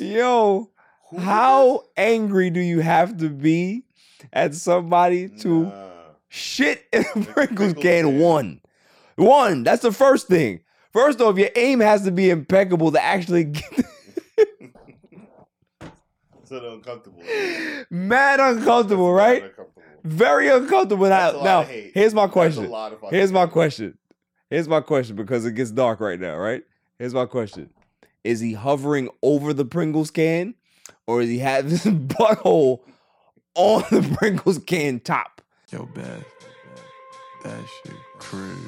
Yo, how angry do you have to be at somebody to shit in a Pringles can? One. That's the first thing. First off, your aim has to be impeccable to actually get so uncomfortable. Mad uncomfortable, right? Uncomfortable. Very uncomfortable. Now, here's my question. Here's my question because it gets dark right now, right? Here's my question. Is he hovering over the Pringles can, or is he having his butthole on the Pringles can top? Yo, Beth, that shit crazy.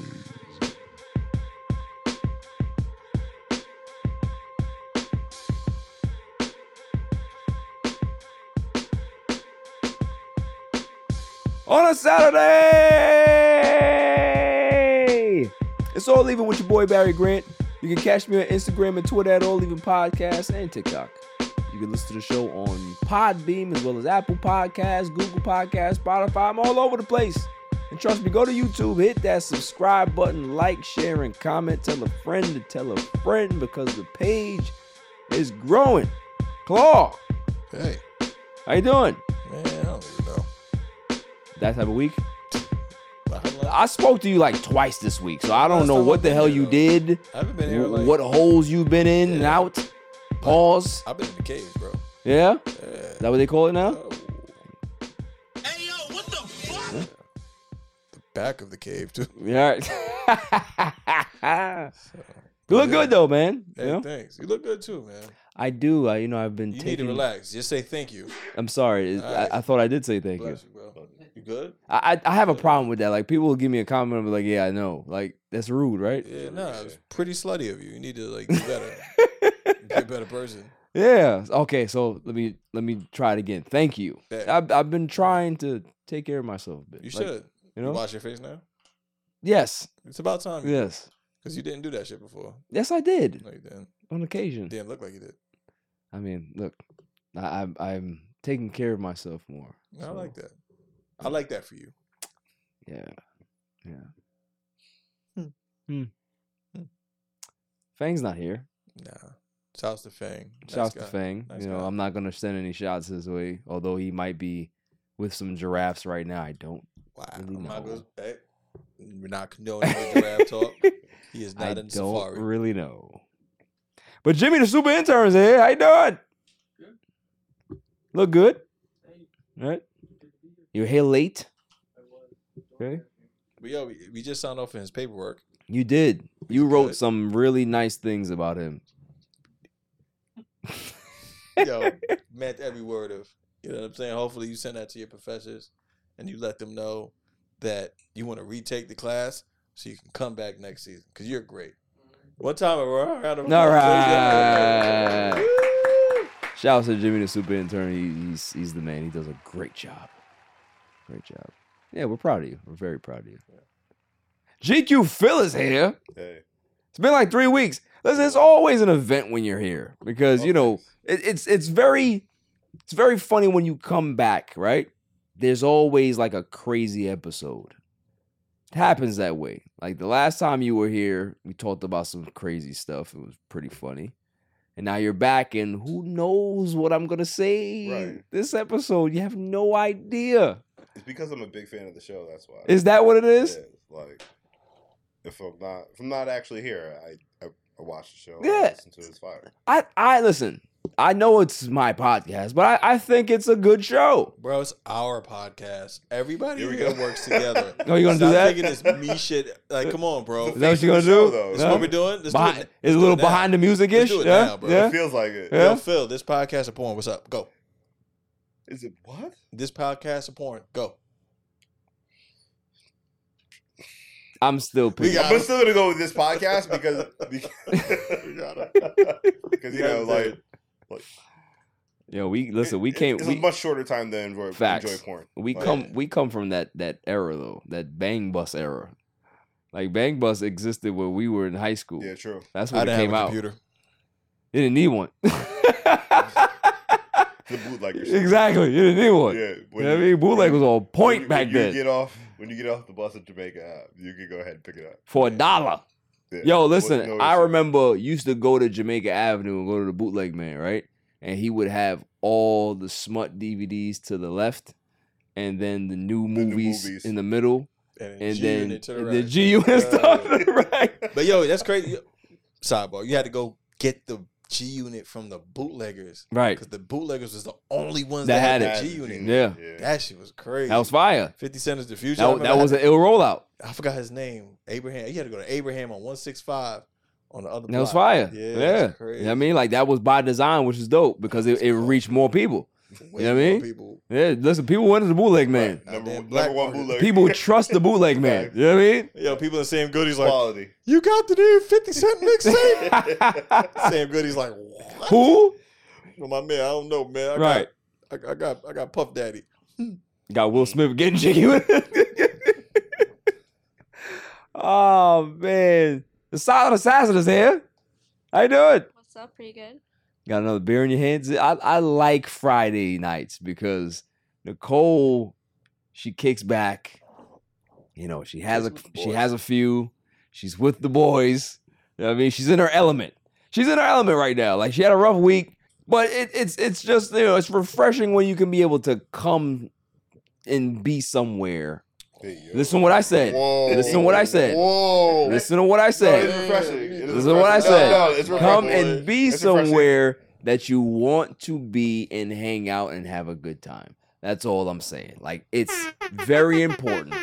On a Saturday! It's All Even with your boy, Barry Grant. You can catch me on Instagram and Twitter at All Even Podcast and TikTok. You can listen to the show on Podbeam as well as Apple Podcasts, Google Podcasts, Spotify. I'm all over the place. And trust me, go to YouTube, hit that subscribe button, like, share, and comment. Tell a friend to tell a friend because the page is growing. Claw! Hey. How you doing? Man, I don't even know. That type of week. I spoke to you like twice this week, so I don't know what the hell you did. I haven't been here. Like, what holes you've been in and out. Pause. I've been in the cave, bro. Yeah? Is that what they call it now? Hey, yo, what the fuck? Yeah. The back of the cave, too. Yeah. You look good, though, man. Hey, you know? Thanks. You look good, too, man. I do. I've been taking... You need to relax. Just say thank you. I'm sorry. Right. I thought I did say thank you. Bless you, bro. You good? I have a problem with that. Like, people will give me a comment and be like, yeah, I know. Like, that's rude, right? Yeah, no. It's pretty slutty of you. You need to, like, be a better person. Yeah. Okay, so let me try it again. Thank you. I've been trying to take care of myself a bit. You should. You know? You wash your face now? Yes. It's about time. Yes. Because you didn't do that shit before. Yes, I did. No, you didn't. On occasion. Didn't look like you did. I mean, look, I'm taking care of myself more. So. I like that. I like that for you. Yeah. Yeah. Fang's not here. Nah. Shouts to Fang. Shouts to Fang. Nice guy. I'm not going to send any shots his way, although he might be with some giraffes right now. I don't really know. We're not condoning the giraffe talk. He is not in the safari. I don't really know. But Jimmy, the super intern's here. How you doing? Good. Look good. All right. You're here late. I was. Okay. But yo, we just signed off on his paperwork. You did. You wrote some really nice things about him. Yo, meant every word of. You know what I'm saying? Hopefully you send that to your professors and you let them know that you want to retake the class so you can come back next season because you're great. One time, all right. Shout out to Jimmy, the super intern. He's the man. He does a great job. Yeah, we're proud of you. We're very proud of you. Yeah. GQ Phil is here. Hey. It's been like 3 weeks. Listen, it's always an event when you're here because it's very funny when you come back, right? There's always like a crazy episode. It happens that way. Like the last time you were here, we talked about some crazy stuff. It was pretty funny. And now you're back and who knows what I'm going to say this episode. You have no idea. It's because I'm a big fan of the show. That's why. Is that what it is? Yeah, like if I'm not actually here, I watch the show. Yeah. I listen to it. It's fire. I listen. I know it's my podcast, but I think it's a good show. Bro, it's our podcast. Everybody here works together. No, you going to do that? Stop thinking this me shit. Like, come on, bro. Is that what you going to do? This is what we're doing? Let's do it. It's a little behind the music-ish? Let's do it now, bro. Yeah. It feels like it. Yeah. Yo, Phil, this podcast is porn. What's up? Go. Is it what? This podcast is porn. Go. I'm still pissed. I'm still going to go with this podcast because you know, like... Like, yo, it's a much shorter time than we enjoy porn. We come from that era though, that Bang Bus era. Like Bang Bus existed when we were in high school. Yeah, true. That's when it came out. Computer. You didn't need one. The bootleggers. Exactly. You didn't need one. Yeah. Bootleg was on point back then. When you get off the bus in Jamaica, you can go ahead and pick it up for $1. Yeah. Yo, listen, I remember used to go to Jamaica Avenue and go to the bootleg man, right? and he would have all the smut DVDs to the left, and then the new movies, in the middle, and then the GU and stuff to the right. But yo, that's crazy. Sidebar, you had to go get the G Unit from the bootleggers, right? Because the bootleggers was the only ones that, had a G Unit. Yeah, that shit was crazy. That was fire. 50 Cent's the future. That was an ill rollout. I forgot his name. Abraham. You had to go to Abraham on 165 on the other. That was fire. Yeah, that was crazy. You know what I mean, like that was by design, which is dope because it reached more people. You know what I mean? People. Yeah, listen, people went to the bootleg man. Right. Number one bootleg. People trust the bootleg man. You know what I mean? Yo, people in Sam Goody's like, quality. You got the new 50 Cent mixtape? Sam Goody's like, what? Who? Well, my man, I don't know, man. I got Puff Daddy. Got Will Smith getting jiggy with it. Oh, man. The Silent Assassin is here. How you doing? What's up? Pretty good. Got another beer in your hands. I like Friday nights because Nicole, she kicks back. You know, she has a few. She's with the boys. You know what I mean? She's in her element. She's in her element right now. Like she had a rough week, but it's just, you know, it's refreshing when you can be able to come and be somewhere. Listen to what I said. Listen to what I said. Listen to what I said. Come and be somewhere that you want to be and hang out and have a good time. That's all I'm saying. Like, it's very important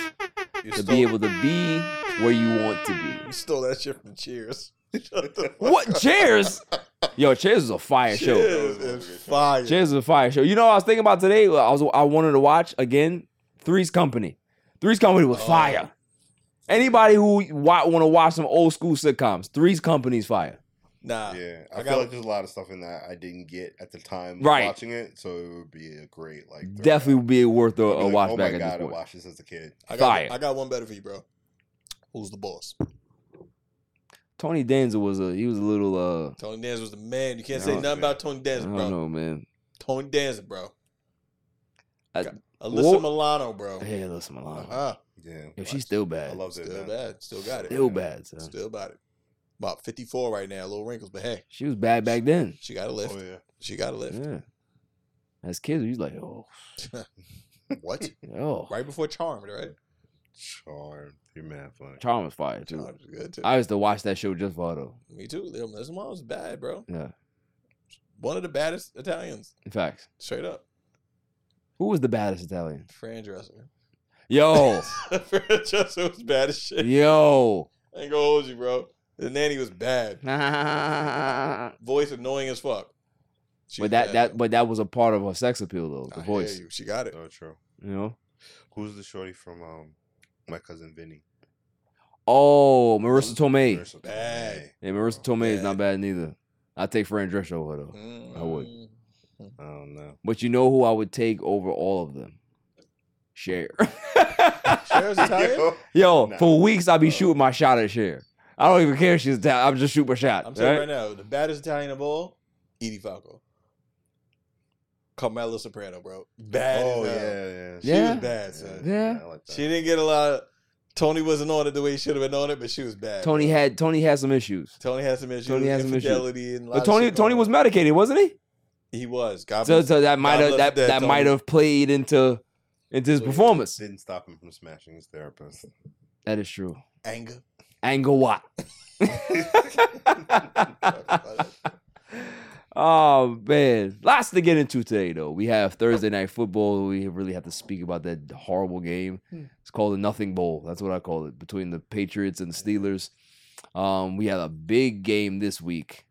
to be able to be where you want to be. You stole that shit from Cheers. What? Cheers? Yo, Cheers is a fire show. Cheers is a fire show. You know what I was thinking about today? I wanted to watch, again, Three's Company. Three's Company was fire. Anybody who want to watch some old school sitcoms, Three's Company's fire. Nah. Yeah. I feel like there's a lot of stuff in that I didn't get at the time watching it, so it would be a great, like, definitely would be worth a watch back at this point. Oh, my God, I watched this as a kid. Fire. I got one better for you, bro. Who's the boss? Tony Danza was a little... Tony Danza was the man. You can't say nothing about Tony Danza, bro. I don't know, man. Tony Danza, bro. Alyssa Milano, bro. Hey, Alyssa Milano. Yeah, if she's still bad. I love it. Still bad. Still got it. Still bad, son. Still about it. About 54 right now, little wrinkles, but hey. She was bad back then. She got a lift. Oh, yeah. She got a lift. Yeah. As kids, we was like, oh. What? Oh. Right before Charmed, right? Charmed. You're mad funny. Charmed was fire, too. Charmed was good, too. I used to watch that show just for her, though. Me, too. Alyssa Milano was bad, bro. Yeah. One of the baddest Italians. In fact. Straight up. Who was the baddest Italian? Fran Drescher. Yo. Fran Drescher was bad as shit. Yo. I ain't gonna hold you, bro. The nanny was bad. Voice annoying as fuck. She but that was a part of her sex appeal, though. The voice. Hear you. She got it. Oh, true. You know? Who's the shorty from My Cousin Vinny? Oh, Marissa Tomei. Marissa Tomei. Bad. Yeah, Marissa Tomei is not bad neither. I'd take Fran Drescher over, though. I would. I don't know. But you know who I would take over all of them? Cher. Cher's Italian? Yo, for weeks I'd be shooting my shot at Cher. I don't even care if she's Italian. I'm just shooting my shot. I'm saying right now, the baddest Italian of all, Edie Falco. Carmela Soprano, bro. Bad. Oh, yeah. She was bad, son. Yeah. I like that. She didn't get a lot of... Tony wasn't on it the way he should have been on it, but she was bad. Tony had some issues. Tony had some infidelity and but Tony was medicated, wasn't he? He was. So that might have played into his performance. Didn't stop him from smashing his therapist. That is true. Anger what? Oh, man. Lots to get into today, though. We have Thursday Night Football. We really have to speak about that horrible game. It's called the Nothing Bowl. That's what I call it, between the Patriots and the Steelers. We had a big game this week.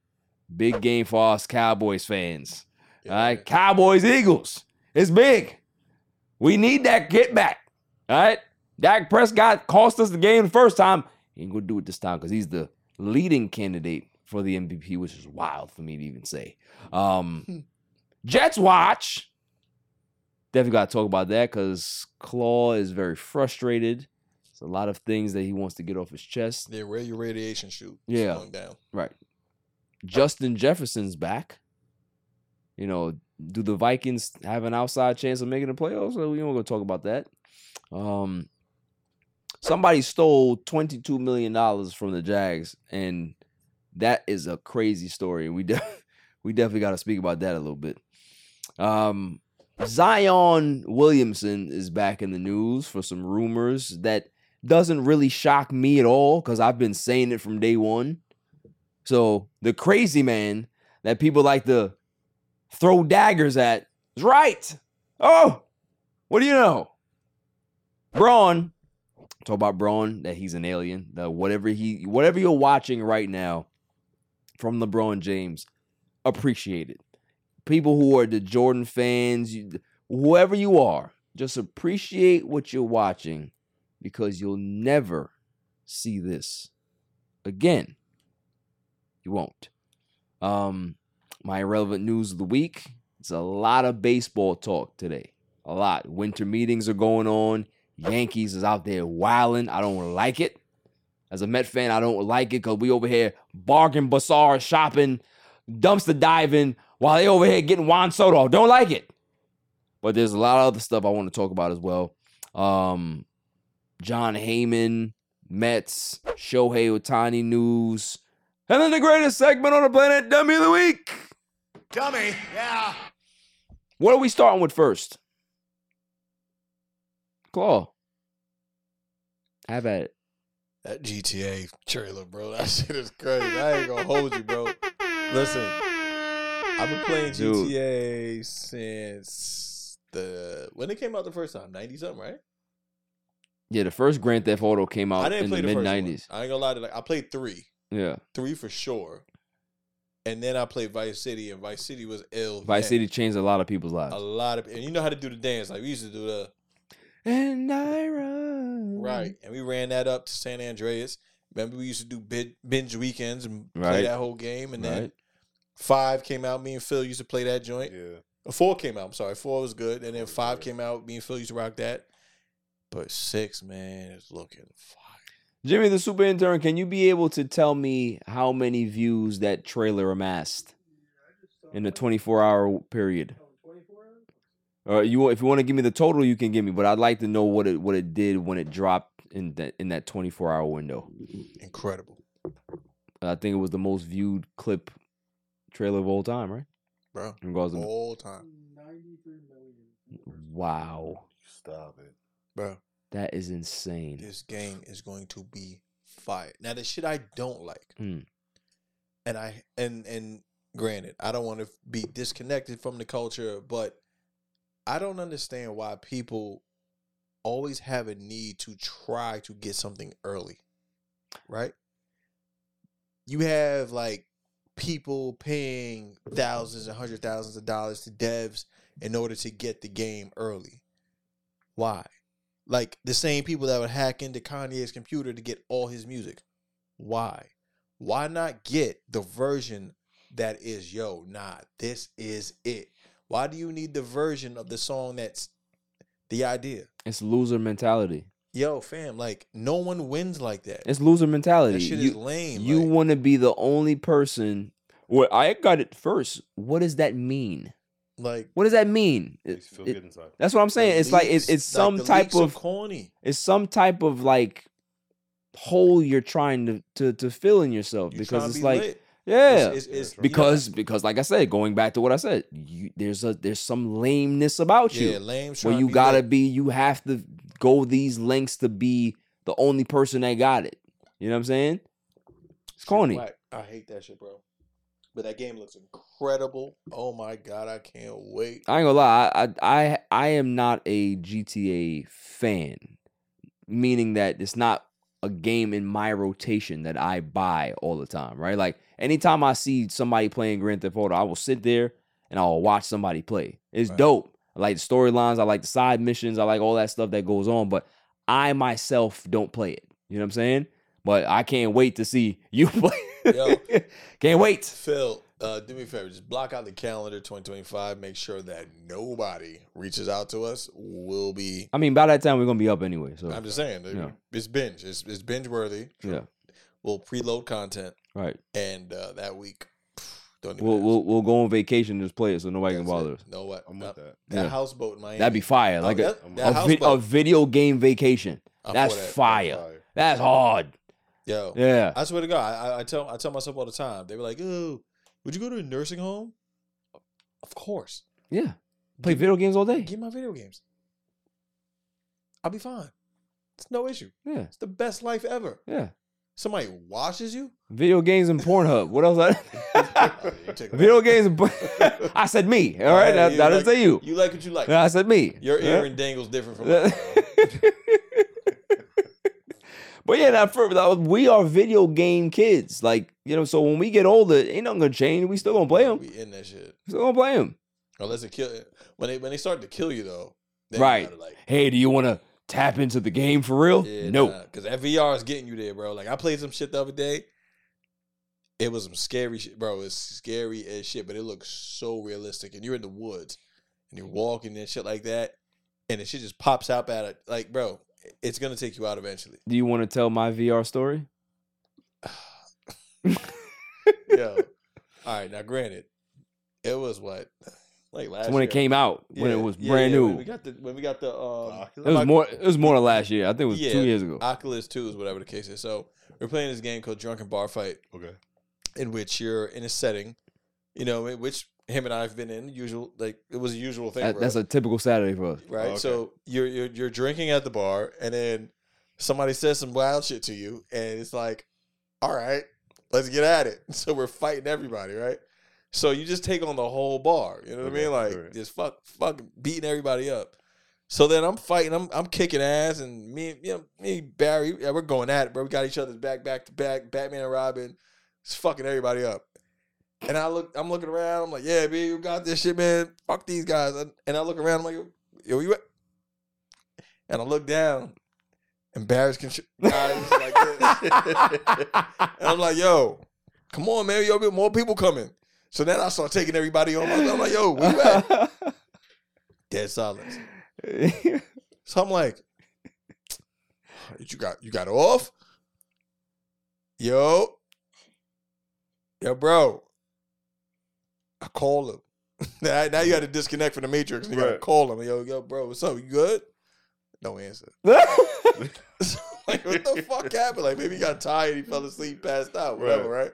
Big game for us Cowboys fans. Yeah. All right, Cowboys, Eagles. It's big. We need that get back. All right, Dak Prescott cost us the game the first time. He ain't gonna do it this time because he's the leading candidate for the MVP, which is wild for me to even say. Jets watch. Definitely gotta talk about that because Claw is very frustrated. There's a lot of things that he wants to get off his chest. Yeah, wear your radiation shoot. Yeah, going down. Right. Justin Jefferson's back. You know, do the Vikings have an outside chance of making the playoffs? We're going to talk about that. Somebody stole $22 million from the Jags, and that is a crazy story. We we definitely got to speak about that a little bit. Zion Williamson is back in the news for some rumors that doesn't really shock me at all because I've been saying it from day one. So the crazy man that people like to throw daggers at is right. Oh, what do you know? Braun, talk about Braun, that he's an alien, that whatever you're watching right now from LeBron James, appreciate it. People who are the Jordan fans, whoever you are, just appreciate what you're watching because you'll never see this again. You won't. My irrelevant news of the week, it's a lot of baseball talk today. A lot. Winter meetings are going on. Yankees is out there wilding. I don't like it. As a Met fan, I don't like it because we over here bargain bazaar shopping, dumpster diving, while they over here getting Juan Soto. Don't like it. But there's a lot of other stuff I want to talk about as well. John Heyman, Mets, Shohei Ohtani news. And then the greatest segment on the planet, Dummy of the Week. Dummy, yeah. What are we starting with first? Claw. Have at it. That GTA trailer, bro. That shit is crazy. I ain't gonna hold you, bro. Listen. I've been playing GTA since when it came out the first time, 90-something, right? Yeah, the first Grand Theft Auto came out in the mid-90s. I ain't gonna lie to you. I played 3. Yeah. 3 for sure. And then I played Vice City, and Vice City was ill. Vice City changed a lot of people's lives. And you know how to do the dance. Like, we used to do the... And I run. Right. And we ran that up to San Andreas. Remember, we used to do binge weekends and play that whole game, and then... 5 came out. Me and Phil used to play that joint. Yeah. 4 came out. I'm sorry. 4 was good. And then 5 came out. Me and Phil used to rock that. But 6, man, is looking fire. Jimmy, the super intern, can you be able to tell me how many views that trailer amassed in the 24-hour period? If you want to give me the total, you can give me. But I'd like to know what it did when it dropped in that 24-hour window. Incredible. I think it was the most viewed clip trailer of all time, right? Bro. All time. 93 million. Wow. Stop it. Bro. That is insane. This game is going to be fire. Now, the shit I don't like. And granted, I don't want to be disconnected from the culture, but I don't understand why people always have a need to try to get something early. Right? You have people paying thousands and hundred thousands of dollars to devs in order to get the game early. Why? The same people that would hack into Kanye's computer to get all his music. Why? Why not get the version that is, this is it? Why do you need the version of the song that's the idea? It's loser mentality. Yo, fam, no one wins like that. It's loser mentality. That shit is lame. You want to be the only person. Well, I got it first. What does that mean? What does that mean? It, inside. That's what I'm saying. It's some type of hole you're trying to fill in yourself because it's lit. Yeah, because like I said, going back to what I said, there's some lameness about you. Yeah, lame. Where you gotta be, you have to go these lengths to be the only person that got it. You know what I'm saying? It's corny. I hate that shit, bro. But that game looks incredible. Oh my god, I can't wait. I ain't gonna lie, I am not a GTA fan, meaning that it's not a game in my rotation that I buy all the time, right? Anytime I see somebody playing Grand Theft Auto, I will sit there and I'll watch somebody play. It's dope. I like the storylines. I like the side missions. I like all that stuff that goes on. But I myself don't play it. You know what I'm saying? But I can't wait to see you play. Yo, can't wait. Phil, do me a favor. Just block out the calendar 2025. Make sure that nobody reaches out to us. We'll be... by that time, we're going to be up anyway. So I'm just saying. Yeah. It's binge. It's binge-worthy. Yeah. We'll preload content. Right. And that week, we'll go on vacation and just play it so nobody can bother us. No, what? I'm with that. That houseboat in Miami. That'd be fire. A video game vacation. That's fire. That's hard. Yo. Yeah. I swear to God, I tell myself all the time. They were like, ooh, Would you go to a nursing home? Of course. Yeah. Play video games all day. Give me my video games. I'll be fine. It's no issue. Yeah. It's the best life ever. Yeah. Somebody washes you? Video games and Pornhub. What else? Video games and Pornhub. I said me. All right. I didn't say you. You like what you like. No, I said me. Your earring dangles different from mine. But yeah, not for we are video game kids. Like, you know, so when we get older, ain't nothing gonna change. We still gonna play them. We in that shit. Still gonna play them. Unless it kill when they start to kill you though. Right. You gotta, like, hey, do you want to tap into the game for real? Yeah, no, because that VR is getting you there, bro. Like I played some shit the other day. It was some scary shit, bro. It's scary as shit, but it looks so realistic. And you're in the woods, and you're walking and shit like that, and the shit just pops out at it. Like, bro. It's going to take you out eventually. Do you want to tell my VR story? Yo. All right. Now, granted, it was what? Like last year. When it came out. Yeah, when it was brand new. When we got the Oculus. It was more than last year. I think it was 2 years ago. Oculus 2 is whatever the case is. So, we're playing this game called Drunken Bar Fight. Okay. In which you're in a setting, you know, in which him and I have been in usual, like it was a usual thing. That's a typical Saturday for us, right? Oh, okay. So you're drinking at the bar, and then somebody says some wild shit to you, and it's like, all right, let's get at it. So we're fighting everybody, right? So you just take on the whole bar, you know what I mean? Like just fucking beating everybody up. So then I'm fighting, I'm kicking ass, and me Barry, we're going at it, bro. We got each other's back to back, Batman and Robin, just fucking everybody up. And I'm looking around. I'm like, yeah, B, you got this shit, man. Fuck these guys. And I look around. I'm like, yo, you at? And I look down. Embarrassed. Guys like this. And I'm like, yo, come on, man. Yo, more people coming. So then I start taking everybody on. I'm like, yo, where you at? Dead silence. So I'm like, you got off? Yo, bro. I call him. Now you got to disconnect from the Matrix. And you got to call him. Yo, bro, what's up? You good? No answer. Like, what the fuck happened? Like, maybe he got tired. He fell asleep, passed out, whatever, right?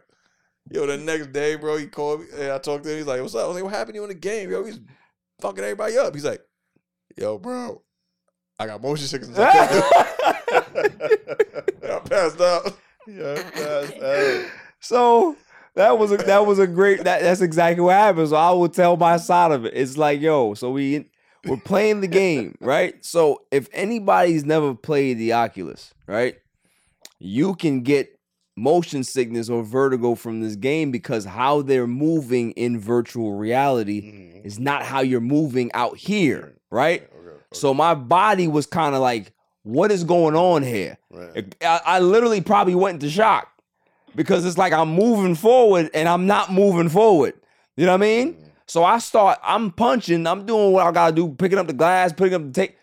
Yo, the next day, bro, he called me. And I talked to him. He's like, what's up? I was like, what happened to you in the game? Yo, he's fucking everybody up. He's like, yo, bro, I got motion sickness. I passed out. Yeah, I passed out. So... That was a great. That's exactly what happened. So I will tell my side of it. It's like, yo, so we're playing the game, right? So if anybody's never played the Oculus, right, you can get motion sickness or vertigo from this game because how they're moving in virtual reality is not how you're moving out here, right? Okay. So my body was kind of like, what is going on here? Right. I literally probably went into shock. Because it's like I'm moving forward and I'm not moving forward. You know what I mean? Mm-hmm. So I'm punching, I'm doing what I gotta do, picking up the glass, picking up the tape,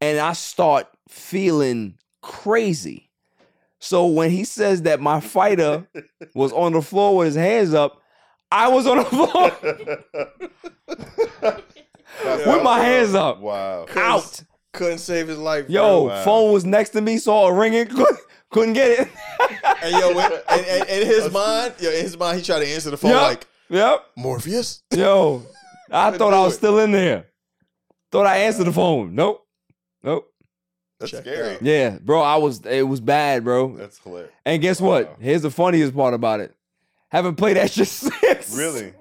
and I start feeling crazy. So when he says that my fighter was on the floor with his hands up, I was on the floor with my hands up. Wow. Out. Couldn't save his life. Yo, phone was next to me, saw it ringing. Couldn't get it. And yo, in his mind, he tried to answer the phone Morpheus. Yo, I thought I was still in there. Thought I answered the phone. Nope. That's scary. Yeah, bro, it was bad, bro. That's hilarious. And guess what? Here's the funniest part about it. Haven't played that shit since. Really?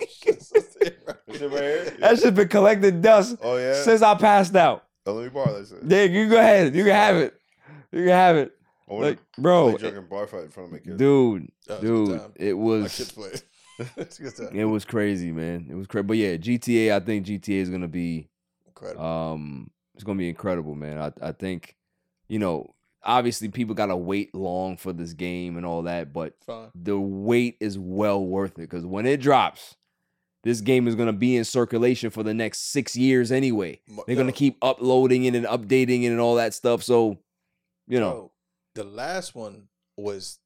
That shit's been collecting dust since I passed out. Oh, let me borrow that shit. Yeah, you go ahead. You can have it. Like, bro, drinking bar fight in front of my kids. Dude, it was. It was crazy, man. It was crazy, but yeah, GTA. I think GTA is gonna be incredible. It's gonna be incredible, man. I think, you know, obviously people gotta wait long for this game and all that, but the wait is well worth it because when it drops, this game is gonna be in circulation for the next 6 years anyway. They're gonna keep uploading it and updating it and all that stuff. So, you know. Yo. The last one was,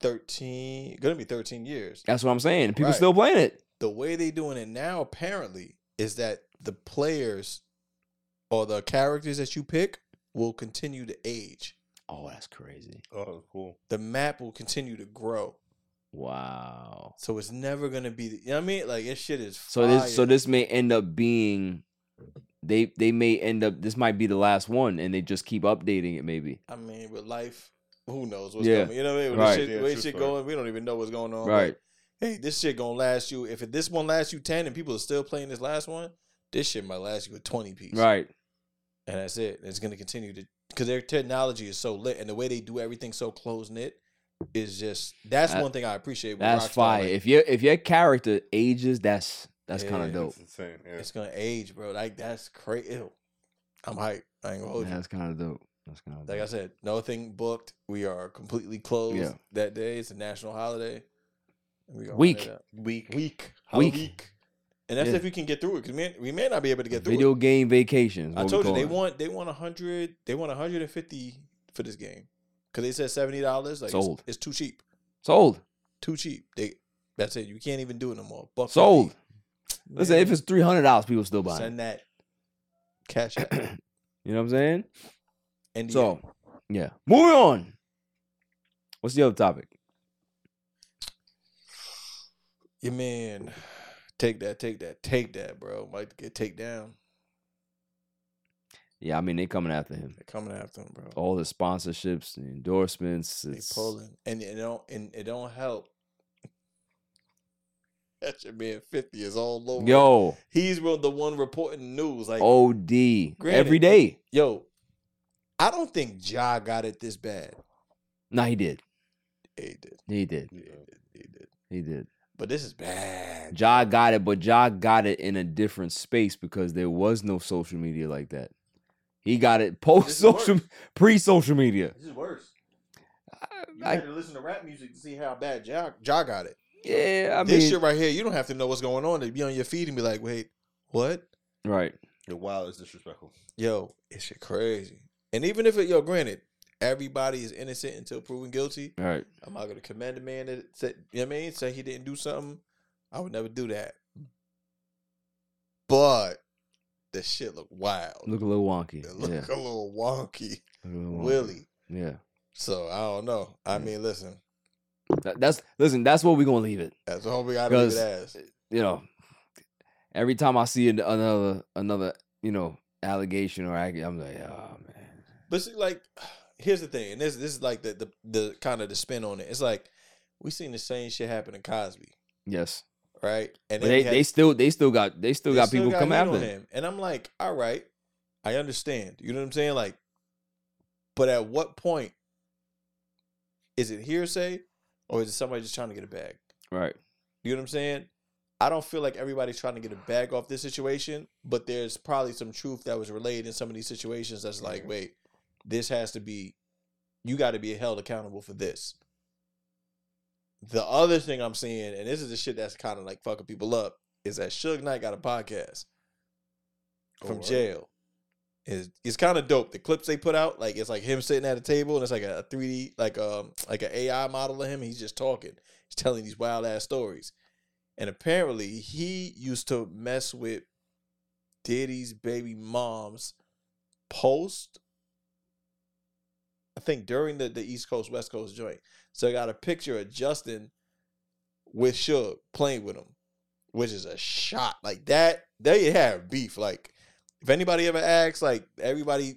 13 years. That's what I'm saying. People still playing it. The way they doing it now, apparently, is that the players or the characters that you pick will continue to age. Oh, that's crazy. Oh, cool. The map will continue to grow. Wow. So it's never going to be, you know what I mean? Like, this shit is fire. So this may end up being, they may end up, this might be the last one, and they just keep updating it maybe. I mean, with life, who knows what's coming. You know what I mean? Right. This shit, the way shit going, we don't even know what's going on. Right. But, hey, this shit going to last you. If this one lasts you 10 and people are still playing this last one, this shit might last you a 20 piece. Right. And that's it. It's going to continue to, because their technology is so lit, and the way they do everything so close-knit is just, that's one thing I appreciate. That's fire. Like, if your character ages, that's kind of dope. It's insane. Yeah. It's going to age, bro. Like, that's crazy. I'm hyped. I ain't going to hold you. That's kind of dope. Like I said, nothing booked. We are completely closed that day. It's a national holiday. Week. And that's if we can get through it, because we may not be able to get through it. Video game vacations. I told you, they want 100. They want 150 for this game, because they said $70. Like, sold. It's too cheap. Sold. Too cheap. That's it. You can't even do it no more. Buck sold. Listen, if it's $300, people still buy it. Send that cash out. You know what I'm saying? Indiana. So, yeah. Moving on. What's the other topic? Your man. Take that, bro. Might get take down. Yeah, I mean, they coming after him. Bro. All the sponsorships, the endorsements. They pulling. And it don't help. That should be at 50 is all over. Yo. He's the one reporting news. Like, OD. Granted, every day. Yo, I don't think Ja got it this bad. No, he did. He did. But this is bad. Ja got it in a different space, because there was no social media like that. He got it pre-social media. This is worse. I had to listen to rap music to see how bad Ja got it. Yeah, I mean. This shit right here, you don't have to know what's going on to be on your feed and be like, wait, what? Right. Wow, it's disrespectful. Yo, it's shit crazy. And even if it, granted, everybody is innocent until proven guilty. All right. I'm not going to commend a man that said, you know what I mean? Say he didn't do something. I would never do that. But the shit look wild. Look a little wonky. Willy. Yeah. So I don't know. I mean, listen. That's what we're going to leave it. That's all we got to leave it as. You know, every time I see another, allegation or I'm like, oh, man. But see, like, here's the thing, and this is like the kind of the spin on it. It's like we seen the same shit happen to Cosby. Yes. Right? And they still got people coming after him. And I'm like, all right, I understand. You know what I'm saying? Like, but at what point is it hearsay, or is it somebody just trying to get a bag? Right. You know what I'm saying? I don't feel like everybody's trying to get a bag off this situation, but there's probably some truth that was relayed in some of these situations that's like, wait, this has to be, you got to be held accountable for this. The other thing I'm seeing, and this is the shit that's kind of like fucking people up, is that Suge Knight got a podcast from jail. It's kind of dope. The clips they put out, like, it's like him sitting at a table, and it's like a 3D, like an AI model of him, and he's just talking. He's telling these wild ass stories. And apparently he used to mess with Diddy's baby mom's post, I think, during the East Coast, West Coast joint. So I got a picture of Justin with Suge playing with him, which is a shot. Like, that, they have beef. Like, if anybody ever asks, like, everybody,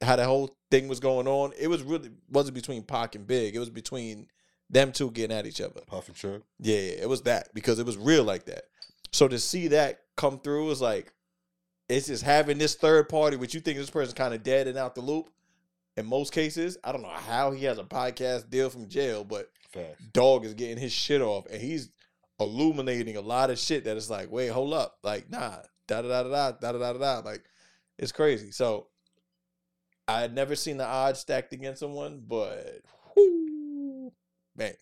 how the whole thing was going on, it was really, wasn't between Pac and Big. It was between them two getting at each other. Puff and Suge? Yeah, it was that, because it was real like that. So to see that come through is like, it's just having this third party, which you think this person's kind of dead and out the loop. In most cases, I don't know how he has a podcast deal from jail, but fast. Dog is getting his shit off, and he's illuminating a lot of shit that is like, wait, hold up. Like, nah, da-da-da-da-da. Like, it's crazy. So I had never seen the odds stacked against someone, but whoo, man.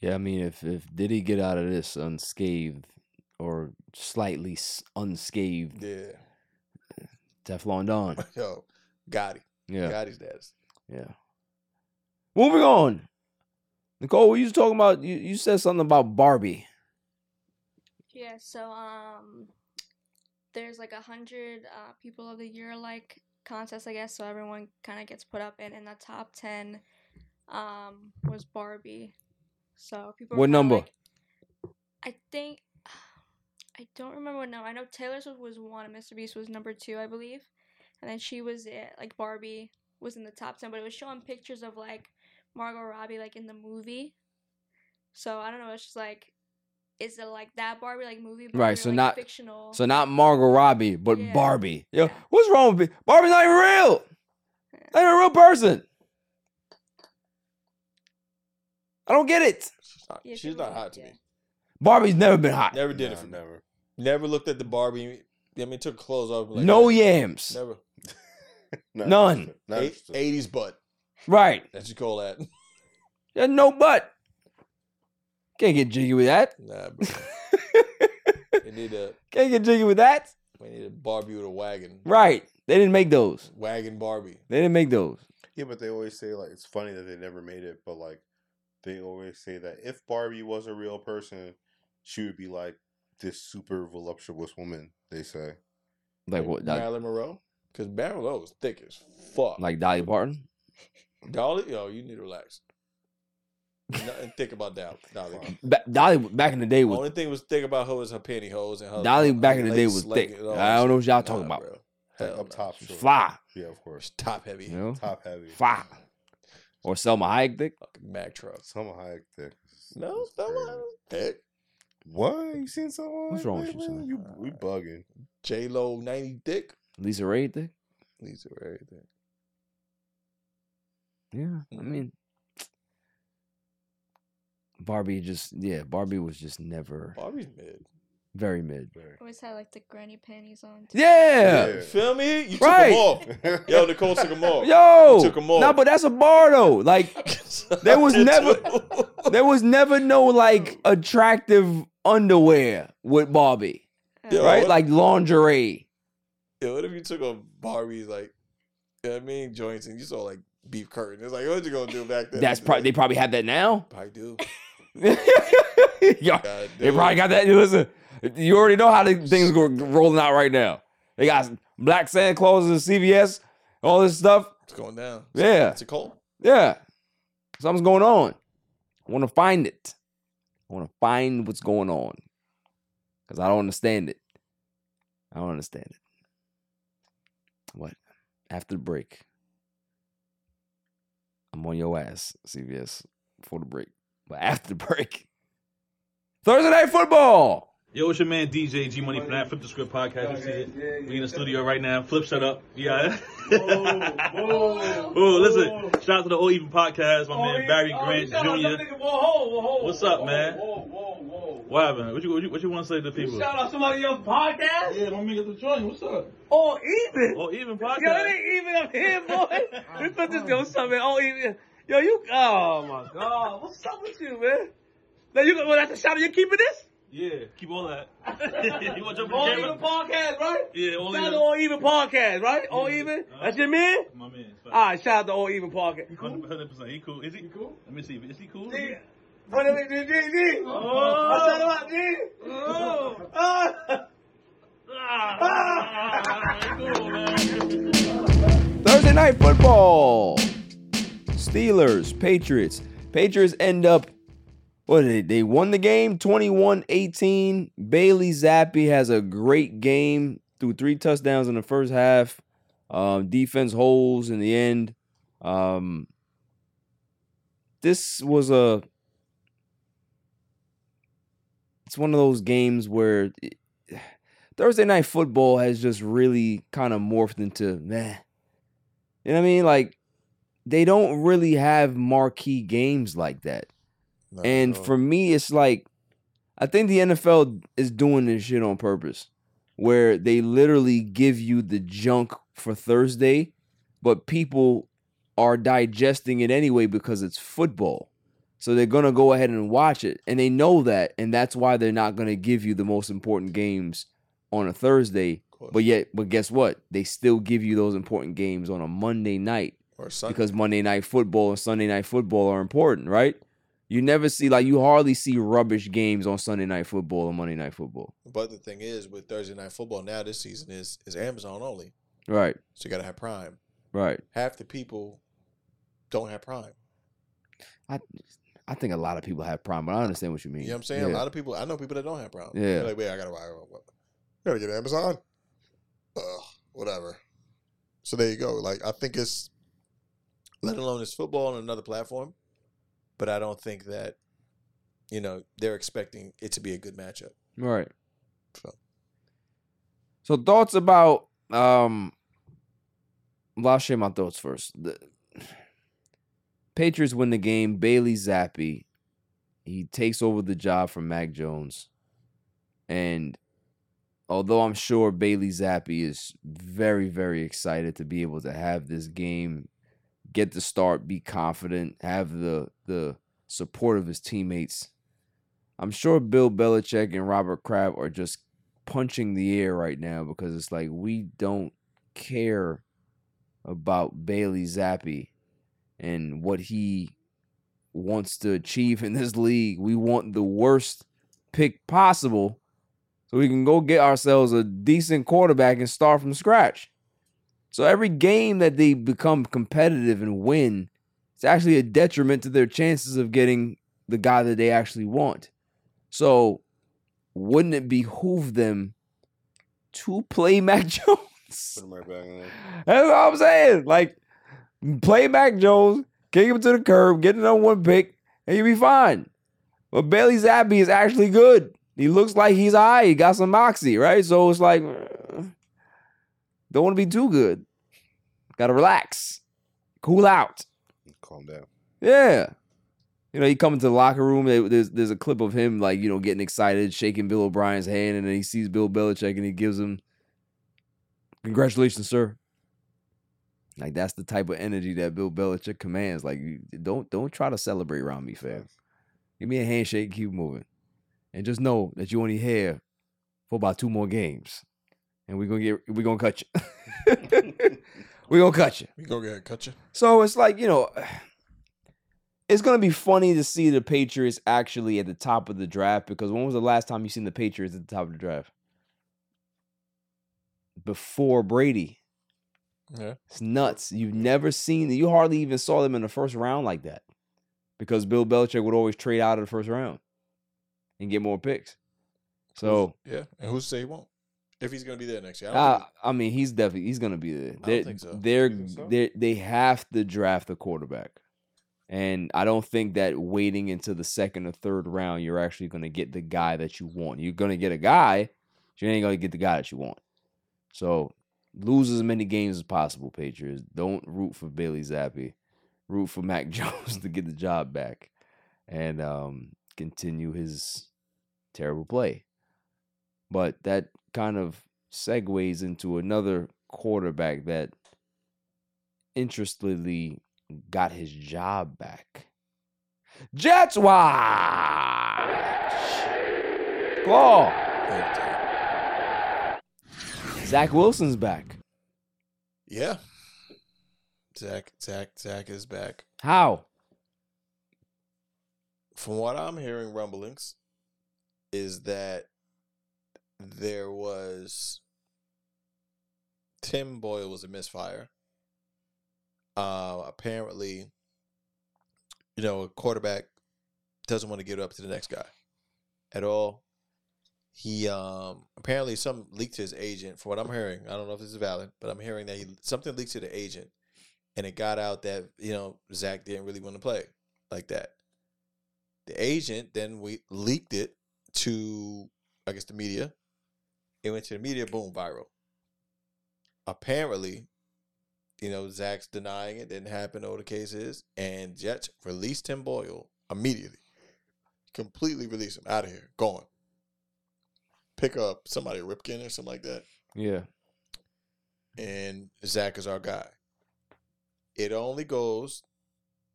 Yeah, I mean, if Diddy get out of this unscathed, or slightly unscathed, yeah, Teflon Don. Yo, got it. Yeah. Got his dad's. Yeah. Moving on. Nicole, what you talking about? You said something about Barbie. Yeah, so there's like 100 people of the year like contest, I guess, so everyone kind of gets put up, and in the top 10 was Barbie. So people. What number? Like, I think I don't remember what number. I know Taylor Swift was one, and Mr. Beast was number 2, I believe. And then she was like Barbie was in the top 10, but it was showing pictures of like Margot Robbie like in the movie. So I don't know. It's just like, is it like that Barbie like movie? Barbie, right. So like, not fictional. So not Margot Robbie, but yeah. Barbie. Yo, yeah. What's wrong with Barbie's not even real? Yeah. Not even a real person. I don't get it. Yeah, she's not hot to me. Barbie's never been hot. Never did it for never. Never looked at the Barbie. I mean, took clothes off. Like, no yams. Never. None. 80s butt. Right. That's you call that. There's no butt. Can't get jiggy with that. Nah, bro. Can't get jiggy with that. We need a Barbie with a wagon. Right. They didn't make those. Wagon Barbie. They didn't make those. Yeah, but they always say, like, it's funny that they never made it, but, like, they always say that if Barbie was a real person, she would be like this super voluptuous woman. They say, like what? Marilyn Monroe, because Marilyn Monroe was thick as fuck. Like Dolly Parton. Dolly, yo, you need to relax. Nothing thick about Dolly. Dolly back in the day was. The only thing was thick about her was her pantyhose and her. Dolly back in the day was thick. I don't know what y'all talking about. Hell, up top, sure. Fly. Yeah, of course. Top heavy. You know? Top heavy. Fly. Or Selma Hayek thick? Fucking Mack truck. Selma Hayek thick. No, Selma Hayek thick. What? You seen someone? What's wrong with you, son? We bugging. J-Lo 90 thick. Lisa Ray thick. Lisa Ray thick. Yeah, I mean, Barbie was just never. Barbie's mid. Very mid. Always had like the granny panties on. Yeah. You feel me? You took them off. Yo, Nicole took them off. Yo. Took them off. Nah, but that's a bar though. Like there was never no like attractive underwear with Barbie. Yeah, right? Like lingerie. Yeah, what if you took off Barbie's like, you know what I mean, joints and you saw like beef curtain? It's like, what you gonna do back then? They probably have that now. Probably do. Yo, they probably got that. Listen. You already know how the things go rolling out right now. They got black Santa Claus and CVS, all this stuff. It's going down. Yeah. It's a cold. Yeah. Something's going on. I want to find it. I want to find what's going on. Because I don't understand it. What? After the break. I'm on your ass, CVS, for the break. But after the break. Thursday Night Football. Yo, it's your man DJ G Money from that Flip the Script podcast. You see it? We in the studio right now. Flip, shut up. Yeah. Oh, listen. Shout out to the All Even podcast. My man Barry Grant Jr. What's up, man? What happened? What you want to say to the people? Shout out somebody else's podcast. Yeah, don't make it to join. What's up? All Even. All Even podcast. Yo, it ain't even up here, boy. We put this go something. All Even. Yo, you. Oh my God. What's up with you, man? Now you going at the shop? You keeping this? Yeah, keep all that. You want to jump all even podcast, right? Yeah, all even podcast, right? Yeah. All even. That's your man. My man. All right, shout out to all even podcast. 100%. He cool? Is he cool? Let me see. Is he cool? Yeah. What do we do, G? Oh, shout out, G. Oh. Thursday Night Football. Steelers, Patriots. Patriots end up. What did they won the game 21-18. Bailey Zappi has a great game. Threw 3 touchdowns in the first half. Defense holds in the end. It's one of those games where Thursday Night Football has just really kind of morphed into meh. You know what I mean? Like they don't really have marquee games like that. No, and no. For me, it's like, I think the NFL is doing this shit on purpose, where they literally give you the junk for Thursday, but people are digesting it anyway because it's football. So they're going to go ahead and watch it. And they know that. And that's why they're not going to give you the most important games on a Thursday. But guess what? They still give you those important games on a Monday night. Or Sunday. Because Monday Night Football and Sunday Night Football are important, right? You never see, like, you hardly see rubbish games on Sunday Night Football or Monday Night Football. But the thing is, with Thursday Night Football now this season is Amazon only. Right. So you got to have Prime. Right. Half the people don't have Prime. I I think a lot of people have problems, but I understand what you mean. You know what I'm saying? Yeah. A lot of people, I know people that don't have problems. Yeah. They're like, wait, I gotta buy what? You gotta get Amazon? Ugh, whatever. So there you go. Like, I think it's, let alone it's football on another platform, but I don't think that, you know, they're expecting it to be a good matchup. Right. So thoughts about, I'll share my thoughts first. The Patriots win the game. Bailey Zappi, he takes over the job from Mac Jones. And although I'm sure Bailey Zappi is very, very excited to be able to have this game, get the start, be confident, have the support of his teammates, I'm sure Bill Belichick and Robert Kraft are just punching the air right now because it's like, we don't care about Bailey Zappi and what he wants to achieve in this league. We want the worst pick possible so we can go get ourselves a decent quarterback and start from scratch. So every game that they become competitive and win, it's actually a detriment to their chances of getting the guy that they actually want. So wouldn't it behoove them to play Mac Jones? Put him right back in there. That's what I'm saying. Like, play Mac Jones, kick him to the curb, get another one pick, and you'll be fine. But Bailey Zappi is actually good. He looks like he's high. He got some moxie, right? So it's like, don't want to be too good. Got to relax. Cool out. Calm down. Yeah. You know, he comes into the locker room. There's a clip of him, like, you know, getting excited, shaking Bill O'Brien's hand, and then he sees Bill Belichick, and he gives him, "Congratulations, sir." Like, that's the type of energy that Bill Belichick commands. Like, don't try to celebrate around me, fam. Give me a handshake, keep moving. And just know that you only here for about 2 more games. And we're gonna cut you. We're gonna cut you. We're gonna cut you. So it's like, you know, it's gonna be funny to see the Patriots actually at the top of the draft, because when was the last time you seen the Patriots at the top of the draft? Before Brady. Yeah. It's nuts. You've never seen, you hardly even saw them in the first round like that, because Bill Belichick would always trade out of the first round and get more picks. So yeah, and who say he won't? If he's going to be there next year. I mean, he's going to be there. They have to draft the quarterback. And I don't think that waiting into the 2nd or 3rd round, you're actually going to get the guy that you want. You're going to get a guy, but you ain't going to get the guy that you want. So lose as many games as possible, Patriots. Don't root for Bailey Zappi. Root for Mac Jones to get the job back and continue his terrible play. But that kind of segues into another quarterback that interestingly got his job back. Jets watch! Claw! Zach Wilson's back. Yeah. Zach is back. How? From what I'm hearing, rumblings, is that there was Tim Boyle was a misfire. Apparently, you know, a quarterback doesn't want to give it up to the next guy at all. He apparently some leaked to his agent. For what I'm hearing, I don't know if this is valid, but I'm hearing that something leaked to the agent, and it got out that, you know, Zach didn't really want to play like that. The agent then leaked it to, I guess, the media. It went to the media, boom, viral. Apparently, you know, Zach's denying it didn't happen, or the case is, and Jets released Tim Boyle immediately. Completely released him out of here, gone. Pick up somebody, Ripken or something like that. Yeah. And Zach is our guy. It only goes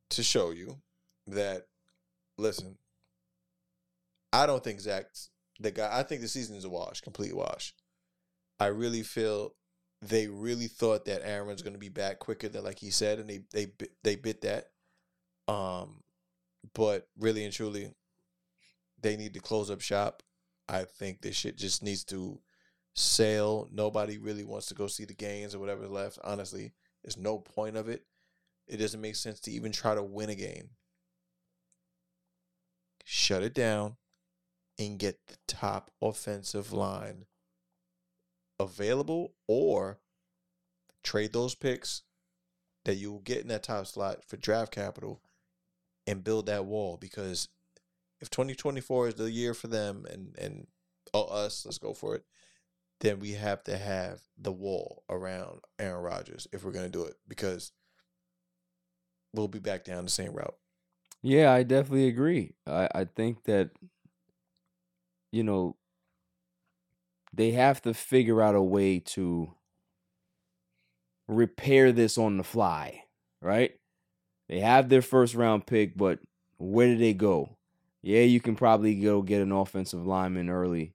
to show you that, listen, I don't think Zach's the guy. I think the season is a wash, complete wash. I really feel they really thought that Aaron's going to be back quicker than, like he said, and they bit that. But really and truly, they need to close up shop. I think this shit just needs to sail. Nobody really wants to go see the games or whatever's left. Honestly, there's no point of it. It doesn't make sense to even try to win a game. shut it down, and get the top offensive line available, or trade those picks that you will get in that top slot for draft capital and build that wall. Because if 2024 is the year for them and us, let's go for it, then we have to have the wall around Aaron Rodgers if we're going to do it, because we'll be back down the same route. Yeah, I definitely agree. I think that, you know, they have to figure out a way to repair this on the fly, right? They have their first round pick, but where do they go? Yeah, you can probably go get an offensive lineman early,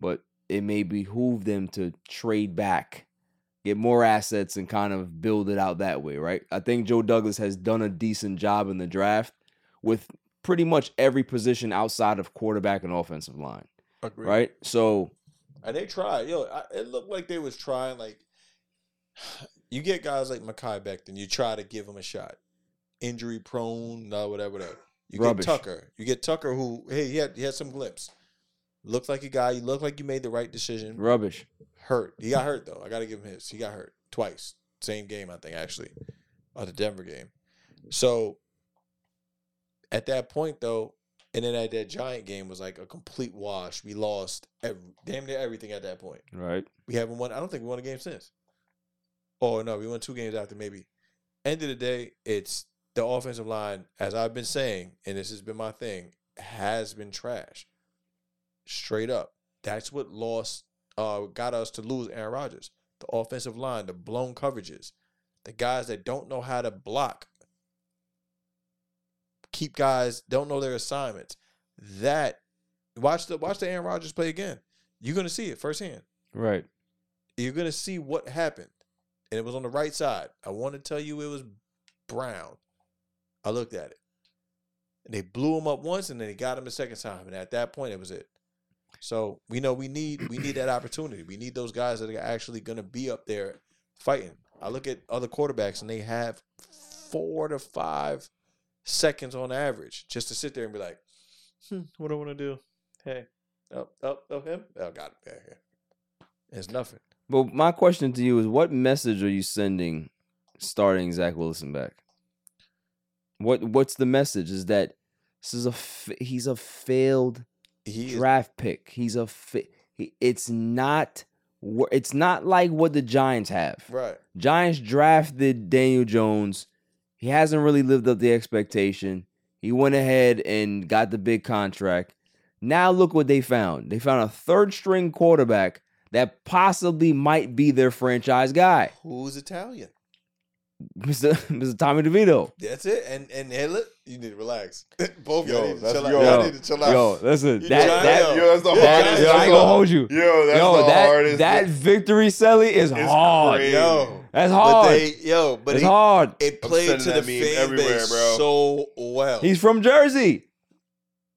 but it may behoove them to trade back, get more assets, and kind of build it out that way, right? I think Joe Douglas has done a decent job in the draft with pretty much every position outside of quarterback and offensive line. Agreed. Right? So, and they tried. Yo, it looked like they was trying. Like, you get guys like Mekhi Becton, you try to give him a shot. Injury prone, no, whatever. You rubbish. You get Tucker, who, hey, he had some glimpse. Looked like a guy. You look like you made the right decision. Rubbish. Hurt. He got hurt, though. I got to give him his. He got hurt twice. Same game, I think, actually. The Denver game. So, at that point, though, and then at that Giant game was like a complete wash. We lost damn near everything at that point. Right. We haven't won. I don't think we won a game since. Oh, no. We won 2 games after, maybe. End of the day, it's the offensive line, as I've been saying, and this has been my thing, has been trash. Straight up. That's what got us to lose Aaron Rodgers. The offensive line, the blown coverages, the guys that don't know how to block, keep guys, don't know their assignments. That, watch the Aaron Rodgers play again. You're going to see it firsthand. Right. You're going to see what happened. And it was on the right side. I want to tell you it was Brown. I looked at it. And they blew him up once, and then they got him a second time. And at that point, it was it. So we know we need that opportunity. We need those guys that are actually going to be up there fighting. I look at other quarterbacks, and they have 4 to 5 seconds on average just to sit there and be like, what do I want to do? Hey, him? Oh, got it. Yeah. It's nothing. But my question to you is, what message are you sending starting Zach Wilson back? What's the message? Is that this is he's a failed draft pick. He's a it's not like what the Giants have. Right. Giants drafted Daniel Jones. He hasn't really lived up to the expectation. He went ahead and got the big contract. Now look what they found. They found a third-string quarterback that possibly might be their franchise guy. Who's Italian? Mr. Tommy DeVito. That's it. And Hitler, you need to relax. Both of you need to chill out. I need to chill out. Yo, listen. That's the hardest. I ain't gonna hold you. Yo, that's the hardest. That victory celly is hard. Crazy. Yo, that's hard. But it's hard. It played to the fan base so well. He's from Jersey.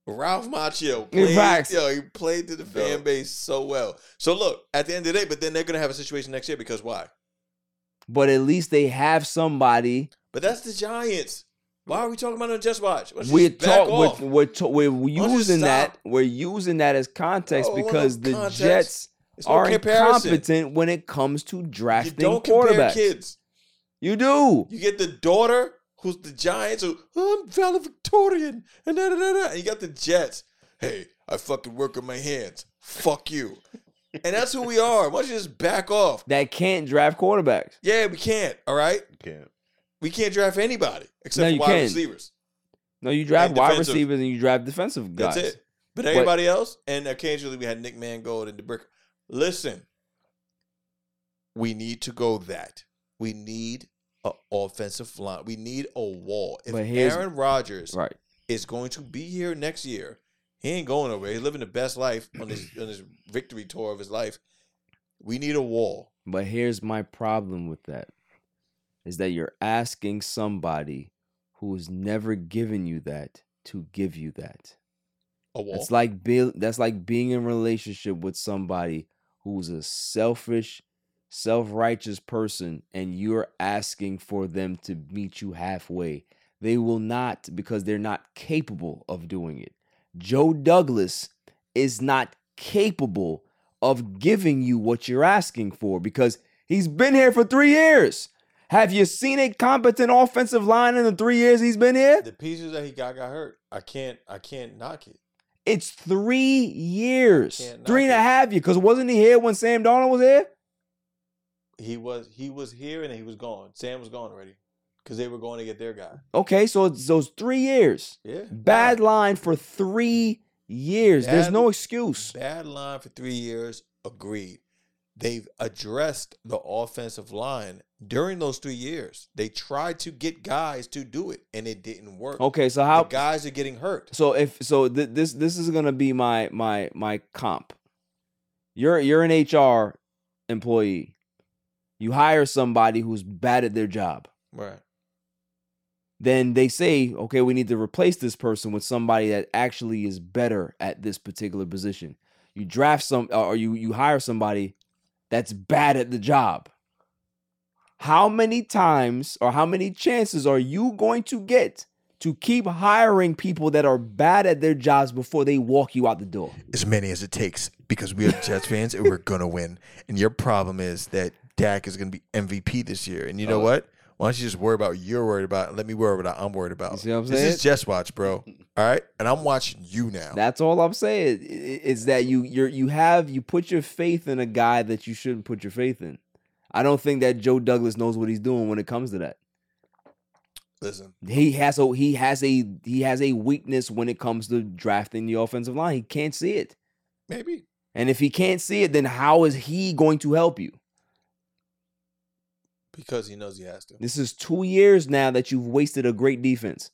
Ralph Macchio. He played to the fan base so well. So look, at the end of the day, but then they're gonna have a situation next year because why? But at least they have somebody. But that's the Giants. Why are we talking about them? Just watch. We're using that as context because the context. Jets are incompetent when it comes to drafting quarterbacks. You don't compare kids. You do. You get the daughter who's the Giants. I'm valedictorian. And you got the Jets. Hey, I fucking work with my hands. Fuck you. And that's who we are. Why don't you just back off? That can't draft quarterbacks. Yeah, we can't. All right? We can't draft anybody except for wide receivers. No, you draft wide receivers and you draft defensive guys. That's it. But everybody else, and occasionally we had Nick Mangold and DeBricker. Listen, we need to go that. We need an offensive line. We need a wall. If Aaron Rodgers is going to be here next year, he ain't going nowhere. He's living the best life on his victory tour of his life. We need a wall. But here's my problem with that, is that you're asking somebody who has never given you that to give you that. A wall? That's like being in a relationship with somebody who's a selfish, self-righteous person, and you're asking for them to meet you halfway. They will not, because they're not capable of doing it. Joe Douglas is not capable of giving you what you're asking for because he's been here for 3 years. Have you seen a competent offensive line in the 3 years he's been here? The pieces that he got hurt. I can't knock it. It's 3 years. Three and a half years. Because wasn't he here when Sam Darnold was here? He was here and he was gone. Sam was gone already. Because they were going to get their guy. Okay, so it's those 3 years. Yeah. Bad line for 3 years. There's no excuse. Bad line for 3 years. Agreed. They've addressed the offensive line during those 3 years. They tried to get guys to do it, and it didn't work. Okay, so how the guys are getting hurt? So this is gonna be my comp. You're an HR employee. You hire somebody who's bad at their job. Right. Then they say, okay, we need to replace this person with somebody that actually is better at this particular position. You draft or you hire somebody that's bad at the job. How many times or how many chances are you going to get to keep hiring people that are bad at their jobs before they walk you out the door? As many as it takes, because we are Jets fans and we're going to win. And your problem is that Dak is going to be MVP this year. And you know what? Why don't you just worry about what you're worried about and let me worry about what I'm worried about. You see what I'm saying? This is Jets Watch, bro. All right? And I'm watching you now. That's all I'm saying is that you put your faith in a guy that you shouldn't put your faith in. I don't think that Joe Douglas knows what he's doing when it comes to that. Listen. He has a weakness when it comes to drafting the offensive line. He can't see it. Maybe. And if he can't see it, then how is he going to help you? Because he knows he has to. This is 2 years now that you've wasted a great defense.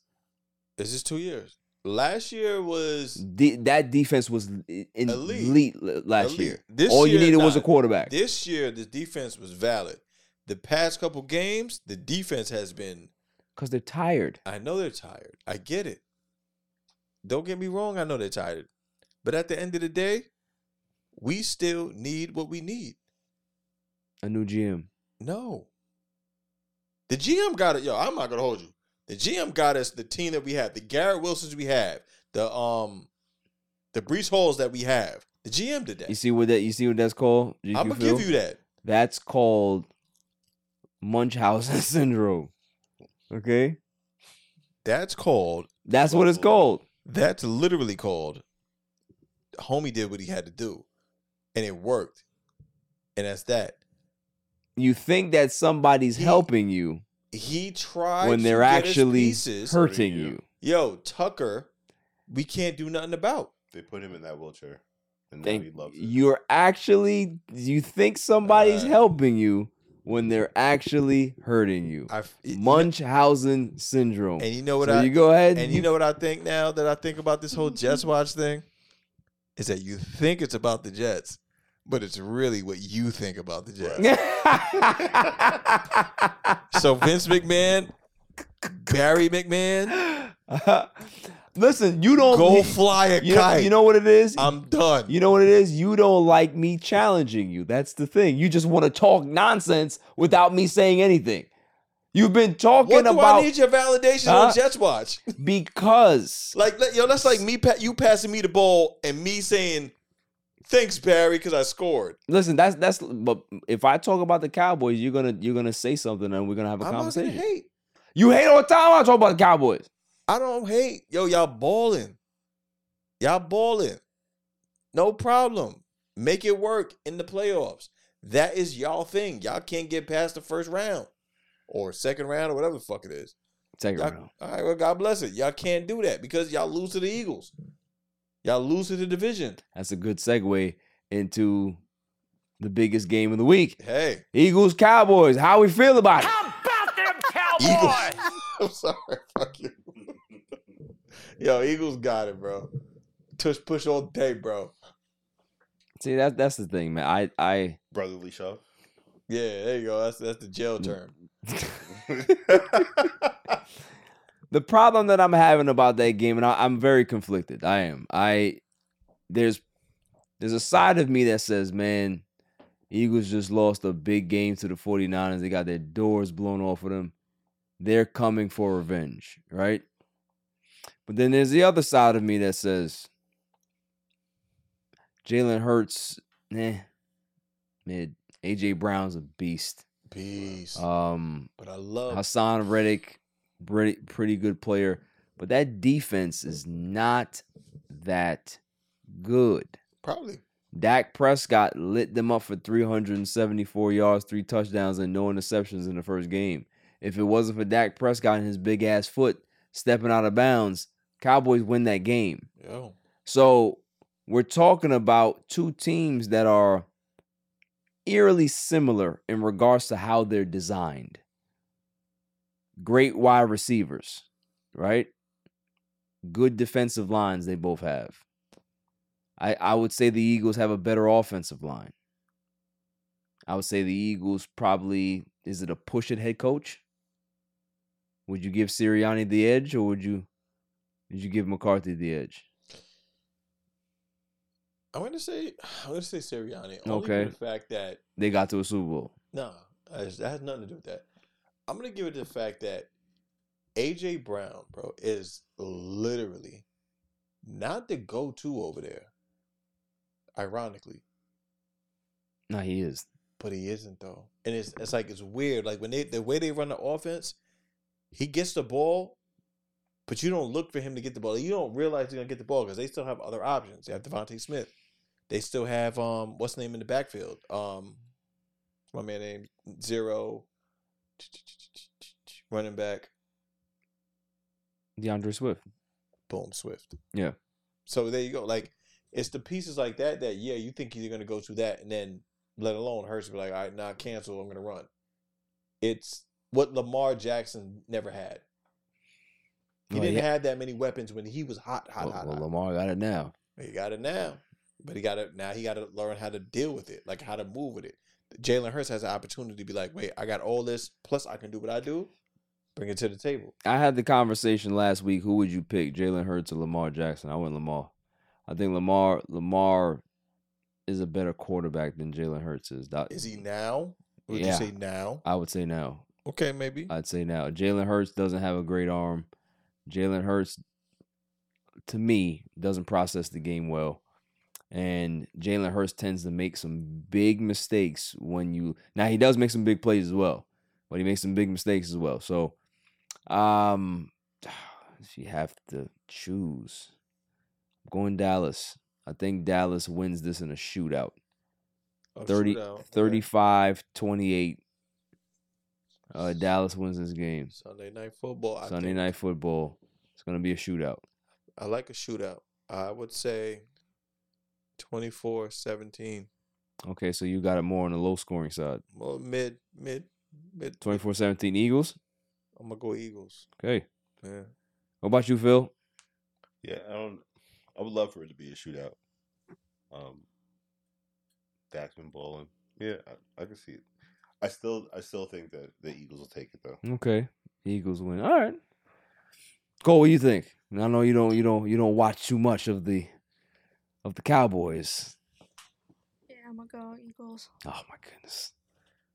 This is 2 years. Last year was... that defense was elite last year. All you needed was a quarterback. This year, the defense was valid. The past couple games, the defense has been... Because they're tired. I know they're tired. I get it. Don't get me wrong. I know they're tired. But at the end of the day, we still need what we need. A new GM. No. The GM got it, yo. I'm not gonna hold you. The GM got us the team that we have, the Garrett Wilsons we have, the Breece Halls that we have. The GM did that. You see what that? You see what that's called? GQ I'm gonna Phil? Give you that. That's called Munchausen syndrome. Okay. That's called. That's what it's called. That's literally called. Homie did what he had to do, and it worked, and that's that. You think that somebody's helping you. He tried when they're actually hurting you. Yo, Tucker, we can't do nothing about. They put him in that wheelchair, and now he loves it. You think somebody's helping you when they're actually hurting you. Munchausen syndrome. And you know what? You go ahead. And you know what I think now that I think about this whole Jets Watch thing is that you think it's about the Jets. But it's really what you think about the Jets. So Vince McMahon, Barry McMahon. Listen, you don't... Go fly a kite. You know what it is? I'm done. You know what it is? You don't like me challenging you. That's the thing. You just want to talk nonsense without me saying anything. You've been talking about... What do I need your validation on Jets Watch? Because... that's like me. You passing me the ball and me saying... Thanks, Barry, because I scored. Listen, that's. But if I talk about the Cowboys, you're gonna say something, and we're gonna have a conversation. I'm not gonna hate. You hate all the time when I talk about the Cowboys. I don't hate. Yo, y'all balling. No problem. Make it work in the playoffs. That is y'all thing. Y'all can't get past the first round, or second round, or whatever the fuck it is. Second round. All right. Well, God bless it. Y'all can't do that because y'all lose to the Eagles. Y'all lose to the division. That's a good segue into the biggest game of the week. Hey. Eagles, Cowboys. How we feel about it? How about them Cowboys? Eagles. I'm sorry. Fuck you. Yo, Eagles got it, bro. Push all day, bro. See, that's the thing, man. I brotherly shove. Yeah, there you go. That's the jail term. The problem that I'm having about that game, and I'm very conflicted. I am. There's a side of me that says, man, Eagles just lost a big game to the 49ers. They got their doors blown off of them. They're coming for revenge, right? But then there's the other side of me that says, Jalen Hurts, mid. AJ Brown's a beast. But I love Hassan Reddick, pretty good player. But that defense is not that good. Probably. Dak Prescott lit them up for 374 yards, 3 touchdowns, and no interceptions in the first game. If it wasn't for Dak Prescott and his big-ass foot stepping out of bounds, Cowboys win that game. Yo. So we're talking about two teams that are eerily similar in regards to how they're designed. Great wide receivers, right? Good defensive lines they both have. I would say the Eagles have a better offensive line. I would say the Eagles probably, is it a push-it head coach? Would you give Sirianni the edge, or would you give McCarthy the edge? I'm gonna say Sirianni. Only okay. For the fact that they got to a Super Bowl. No, that has nothing to do with that. I'm gonna give it to the fact that AJ Brown, bro, is literally not the go-to over there. Ironically. No, he is. But he isn't, though. And it's like, it's weird. Like, when the way they run the offense, he gets the ball, but you don't look for him to get the ball. You don't realize he's going to get the ball because they still have other options. They have Devontae Smith. They still have, what's the name in the backfield? My man named Zero. Running back. DeAndre Swift. Boom, Swift. Yeah. So there you go. Like, it's the pieces like that, yeah, you think you're going to go to that, and then let alone Hurts be like, all right, nah, cancel, I'm going to run. It's what Lamar Jackson never had. He didn't have that many weapons when he was hot. Lamar got it now. He got it now. But he got to learn how to deal with it, like how to move with it. Jalen Hurts has an opportunity to be like, wait, I got all this, plus I can do what I do. Bring it to the table. I had the conversation last week. Who would you pick, Jalen Hurts or Lamar Jackson? I went Lamar. I think Lamar is a better quarterback than Jalen Hurts is. Is he now? Would you say now? I would say now. Okay, maybe. I'd say now. Jalen Hurts doesn't have a great arm. Jalen Hurts, to me, doesn't process the game well. And Jalen Hurts tends to make some big mistakes now, he does make some big plays as well. But he makes some big mistakes as well. So, you have to choose. I'm going Dallas. I think Dallas wins this in a shootout. 35-28. Dallas wins this game. Sunday night football. It's going to be a shootout. I like a shootout. I would say 24-17. Okay, so you got it more on the low-scoring side. Well, mid. 24-17 Eagles? I'm going to go Eagles. Okay. Yeah. What about you, Phil? Yeah, I would love for it to be a shootout. Dak's been balling. Yeah, I can see it. I still think that the Eagles will take it though. Okay, Eagles win. All right, Cole, what do you think? I know you don't watch too much of the Cowboys. Yeah, I'm gonna go Eagles. Oh my goodness,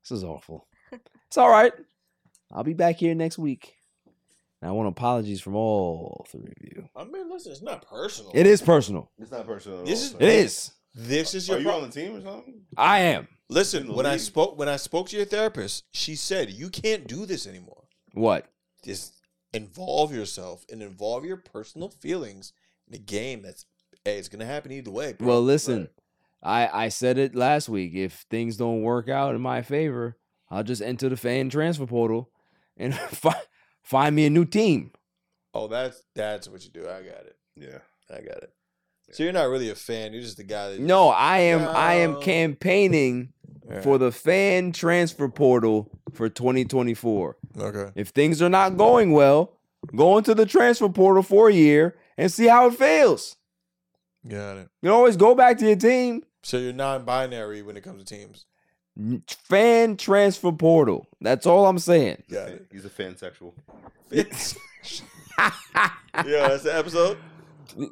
this is awful. It's all right. I'll be back here next week. And I want apologies from all three of you. I mean, listen, it's not personal. It is personal. It's not personal. It is. This is your. Are you on the team or something? I am. Listen, when I spoke to your therapist, she said you can't do this anymore. What? Just involve yourself and involve your personal feelings in a game that's, hey, it's gonna happen either way. Bro. Well, listen, right. I said it last week. If things don't work out in my favor, I'll just enter the fan transfer portal and find me a new team. Oh, that's what you do. I got it. Yeah, I got it. So you're not really a fan. You're just the guy that. No, I am campaigning for the fan transfer portal for 2024. Okay. If things are not going well, go into the transfer portal for a year and see how it fails. Got it. You always go back to your team. So you're non-binary when it comes to teams. Fan transfer portal. That's all I'm saying. Got it. He's a fansexual. Yeah, that's the episode.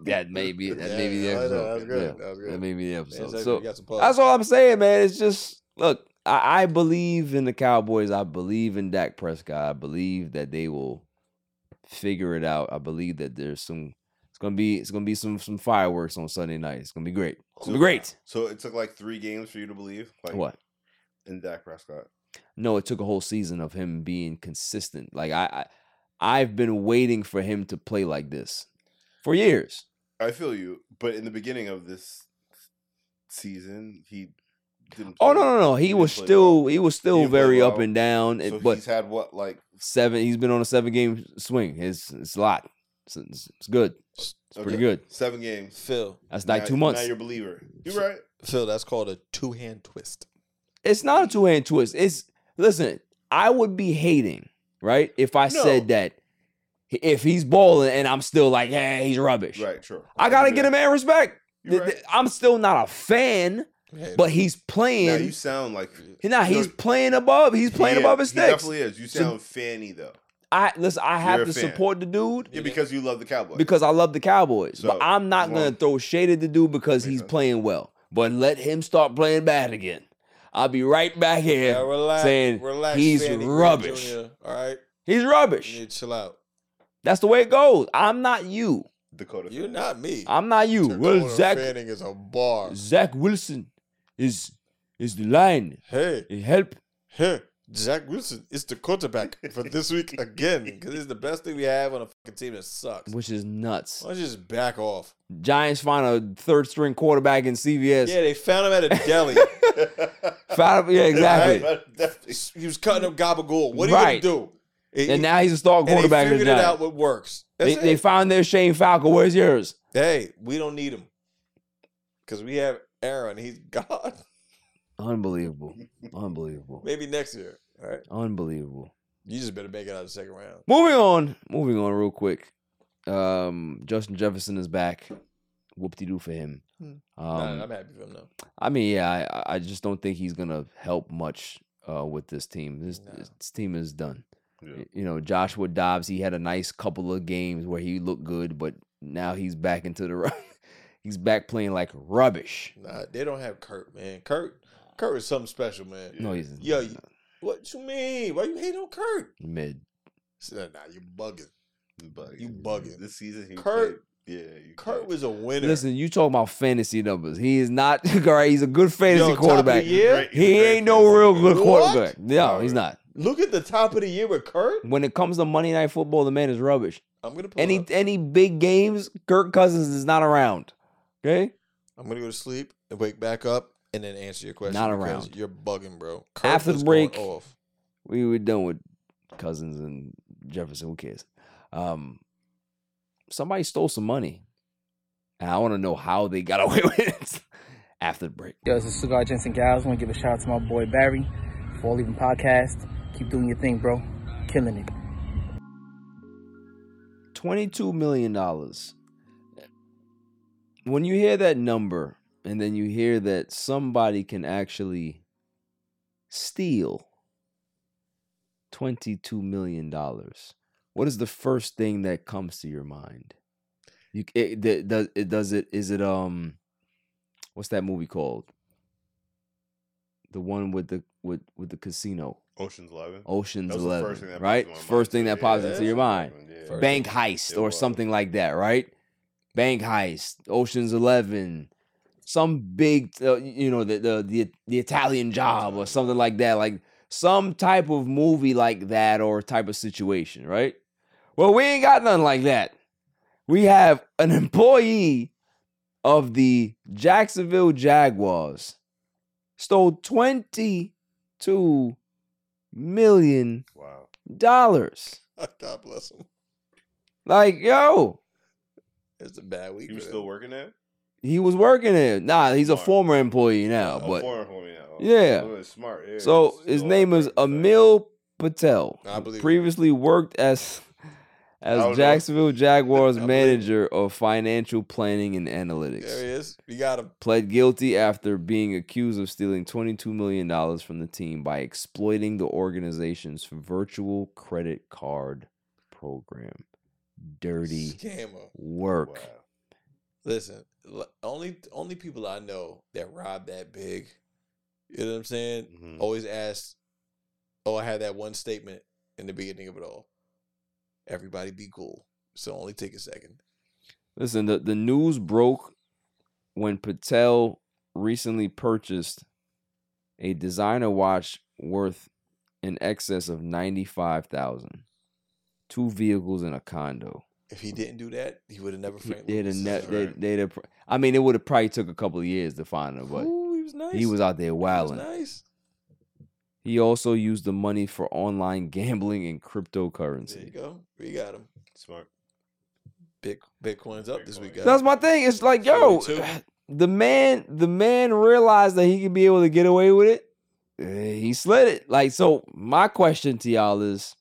That may be the episode. That was good. Yeah. That may be the episode. Exactly. So that's all I'm saying, man. It's just, look, I believe in the Cowboys. I believe in Dak Prescott. I believe that they will figure it out. I believe that there's some. It's gonna be some fireworks on Sunday night. It's gonna be great. Great. So it took like 3 games for you to believe? Like, what? In Dak Prescott? No, it took a whole season of him being consistent. Like I've been waiting for him to play like this for years. I feel you, but in the beginning of this season, he didn't. Oh no! He was still very up and down. So but he's had what, like 7? He's been on a 7-game swing. It's a lot. It's good. It's pretty good. 7 games, Phil. That's like 2 months. Now you're a believer. You're right, Phil. That's called a 2-hand twist. It's not a 2-hand twist. Listen, I would be hating, right, if I said that if he's balling and I'm still like, hey, he's rubbish. Right, true. I got to get a man respect. Right. I'm still not a fan, but he's playing. Now you sound like... he's playing above. He's playing above his sticks. He definitely is. You sound fanny, though. I have to support the dude. Yeah, because you love the Cowboys. Because I love the Cowboys. So, but I'm not going to throw shade at the dude because he's playing well. But let him start playing bad again. I'll be right back here saying he's rubbish. Junior, all right? He's rubbish. You need to chill out. That's the way it goes. I'm not you. Dakota. You're not me. I'm not you. Well, Zach Fanning is a bar. Zach Wilson is the line. Hey. He help. Hey. Zach Wilson is the quarterback for this week again. Because it's the best thing we have on a fucking team that sucks. Which is nuts. Why don't you just back off? Giants find a third-string quarterback in CVS. Yeah, they found him at a deli. Yeah, exactly. Right. He was cutting up gabagool. What are you going to do? And now he's a star quarterback. They figured it out what works. They found their Shane Falco. Where's yours? Hey, we don't need him. Because we have Aaron. He's gone. Unbelievable. Maybe next year. All right. Unbelievable. You just better make it out of the second round. Moving on real quick. Justin Jefferson is back. Whoop-de-doo for him. I'm happy for him, though. I mean, I just don't think he's going to help much with this team. This team is done. Yeah. You know, Joshua Dobbs, he had a nice couple of games where he looked good, but now he's back he's back playing like rubbish. Nah, they don't have Kurt, man. Kurt is something special, man. No, he's not. Yo, what you mean? Why you hating on Kurt? Mid. Nah, you bugging. You bugging. This season, Kurt. Yeah, Kurt was a winner. Listen, you talking about fantasy numbers. He is not. He's a good fantasy quarterback. Right, he ain't no real good quarterback. No, he's not. Look at the top of the year with Kurt. When it comes to Monday Night Football, the man is rubbish. I'm gonna pull any big games. Kirk Cousins is not around. Okay, I'm gonna go to sleep and wake back up and then answer your question. Not around. You're bugging, bro. Kurt after the break, we were done with Cousins and Jefferson. Who cares? Somebody stole some money. And I want to know how they got away with it after the break. Yo, this is Cigar Jensen Gals. I want to give a shout out to my boy Barry for All Even Podcast. Keep doing your thing, bro. Killing it. $22 million. When you hear that number and then you hear that somebody can actually steal $22 million, what is the first thing that comes to your mind? What's that movie called? The one with the casino. Ocean's 11. Ocean's 11. First thing that pops into your mind. Yeah. Bank heist or something like that, right? Bank heist. Ocean's 11. Some big, the Italian Job or something like that, like some type of movie like that or type of situation, right? Well, we ain't got nothing like that. We have an employee of the Jacksonville Jaguars stole $22 million. Wow. God bless him. Like, yo. It's a bad week. He was still working there? He was working there. Nah, he's a former employee now. A former employee now. Yeah. Oh, smart. Yeah. So his name is Emil Patel. Previously worked as Jacksonville Jaguars manager of financial planning and analytics. There he is. We got him. Pled guilty after being accused of stealing $22 million from the team by exploiting the organization's virtual credit card program. Dirty scammer work. Wow. Listen, only people I know that rob that big, you know what I'm saying? Mm-hmm. Always ask, I had that one statement in the beginning of it all. Everybody be cool. So only take a second. Listen, the news broke when Patel recently purchased a designer watch worth in excess of $95,000, two vehicles and a condo. If he didn't do that, he would have never framed it. I mean, it would have probably took a couple of years to find him, but ooh, he was nice. He was out there wilding. He was nice. He also used the money for online gambling and cryptocurrency. There you go. We got him. Smart. Bitcoin's up this week. That's my thing. It's like, yo, the man realized that he could be able to get away with it. He slid it. Like, so my question to y'all is,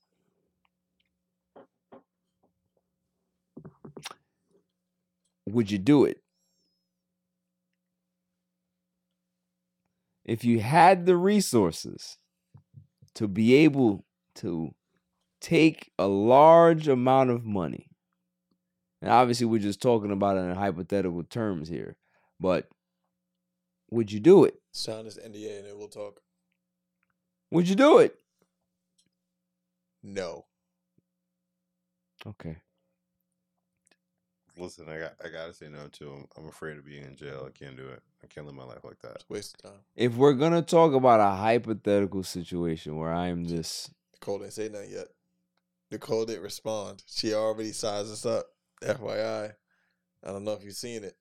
would you do it? If you had the resources to be able to take a large amount of money, and obviously we're just talking about it in hypothetical terms here, but would you do it? Sign this NDA and then we'll talk. Would you do it? No. Okay. Listen, I gotta say no too. I'm afraid of being in jail. I can't do it. I can't live my life like that. It's a waste of time. If we're gonna talk about a hypothetical situation where I am this, Nicole didn't say nothing yet. Nicole didn't respond. She already sized us up. FYI, I don't know if you've seen it.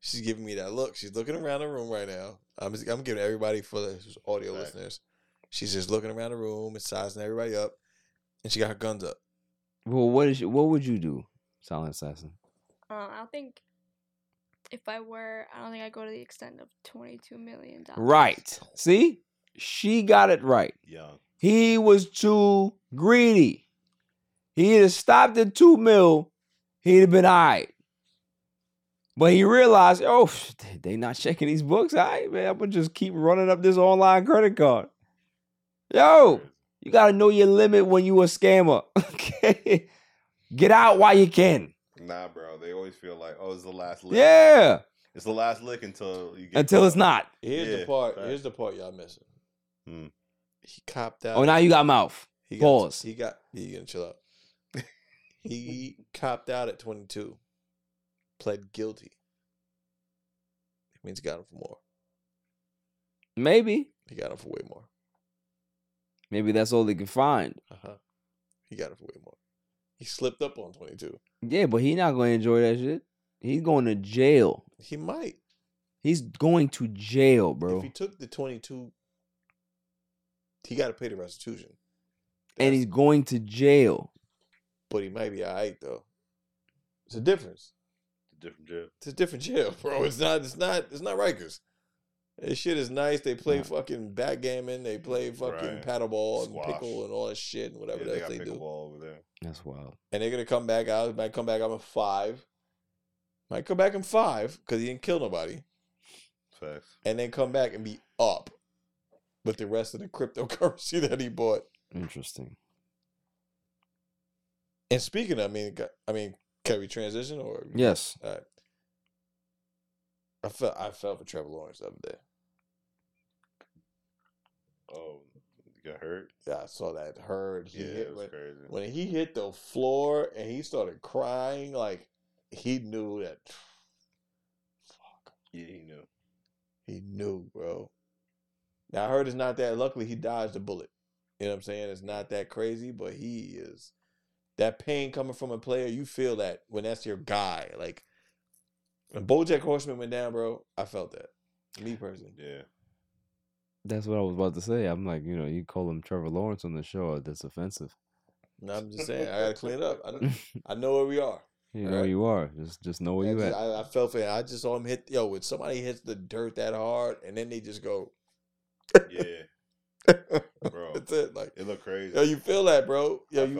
She's giving me that look. She's looking around the room right now. I'm giving everybody, for the audio listeners, she's just looking around the room and sizing everybody up, and she got her guns up. Well, what would you do? Silent assassin. I don't think I don't think I'd go to the extent of $22 million. Right. See? She got it right. Yeah. He was too greedy. He'd have stopped at $2 million. He'd have been all right. But he realized, oh, they not checking these books. All right, man, I'm going to just keep running up this online credit card. Yo, you got to know your limit when you a scammer. Okay. Get out while you can. Nah, bro. They always feel like, oh, it's the last lick. Yeah. It's the last lick until you get until caught. It's not. Here's the part y'all missing. He copped out. Oh, now you got mouth. Pause. You gonna chill out. He copped out at 22. Pled guilty. It means he got him for more. Maybe. He got him for way more. Maybe that's all they can find. Uh-huh. He got him for way more. He slipped up on 22. Yeah, but he's not going to enjoy that shit. He's going to jail. He might. He's going to jail, bro. If he took the 22, he got to pay the restitution. And he's going to jail. But he might be all right, though. It's a difference. It's a different jail. It's a different jail, bro. It's not Rikers. This shit is nice. They play fucking backgammon. They play fucking paddleball and pickle and all that shit and whatever else they do. Over there. That's wild. And they're gonna come back out. Might come back out in 5. Might come back in 5 because he didn't kill nobody. Facts. And then come back and be up with the rest of the cryptocurrency that he bought. Interesting. And speaking of, I mean, can we transition or? Yes. All right. I fell for Trevor Lawrence the other day. Oh, you got hurt? Yeah, I saw that. It was crazy. When he hit the floor and he started crying, like, he knew that. Fuck. Yeah, he knew. He knew, bro. Now, I heard it's not that. Luckily, he dodged a bullet. You know what I'm saying? It's not that crazy, but he is. That pain coming from a player, you feel that when that's your guy. Like, when Bojack Horseman went down, bro, I felt that. Me personally. Yeah. That's what I was about to say. I'm like, you know, you call him Trevor Lawrence on the show, that's offensive. No, I'm just saying, I got to clean up. I know where we are. You know you are. Just know where you at. I felt for him. I just saw him hit, yo, when somebody hits the dirt that hard, and then they just go. Yeah. Bro. That's it. Like, it looked crazy. Yo, you feel that, bro. Yo, I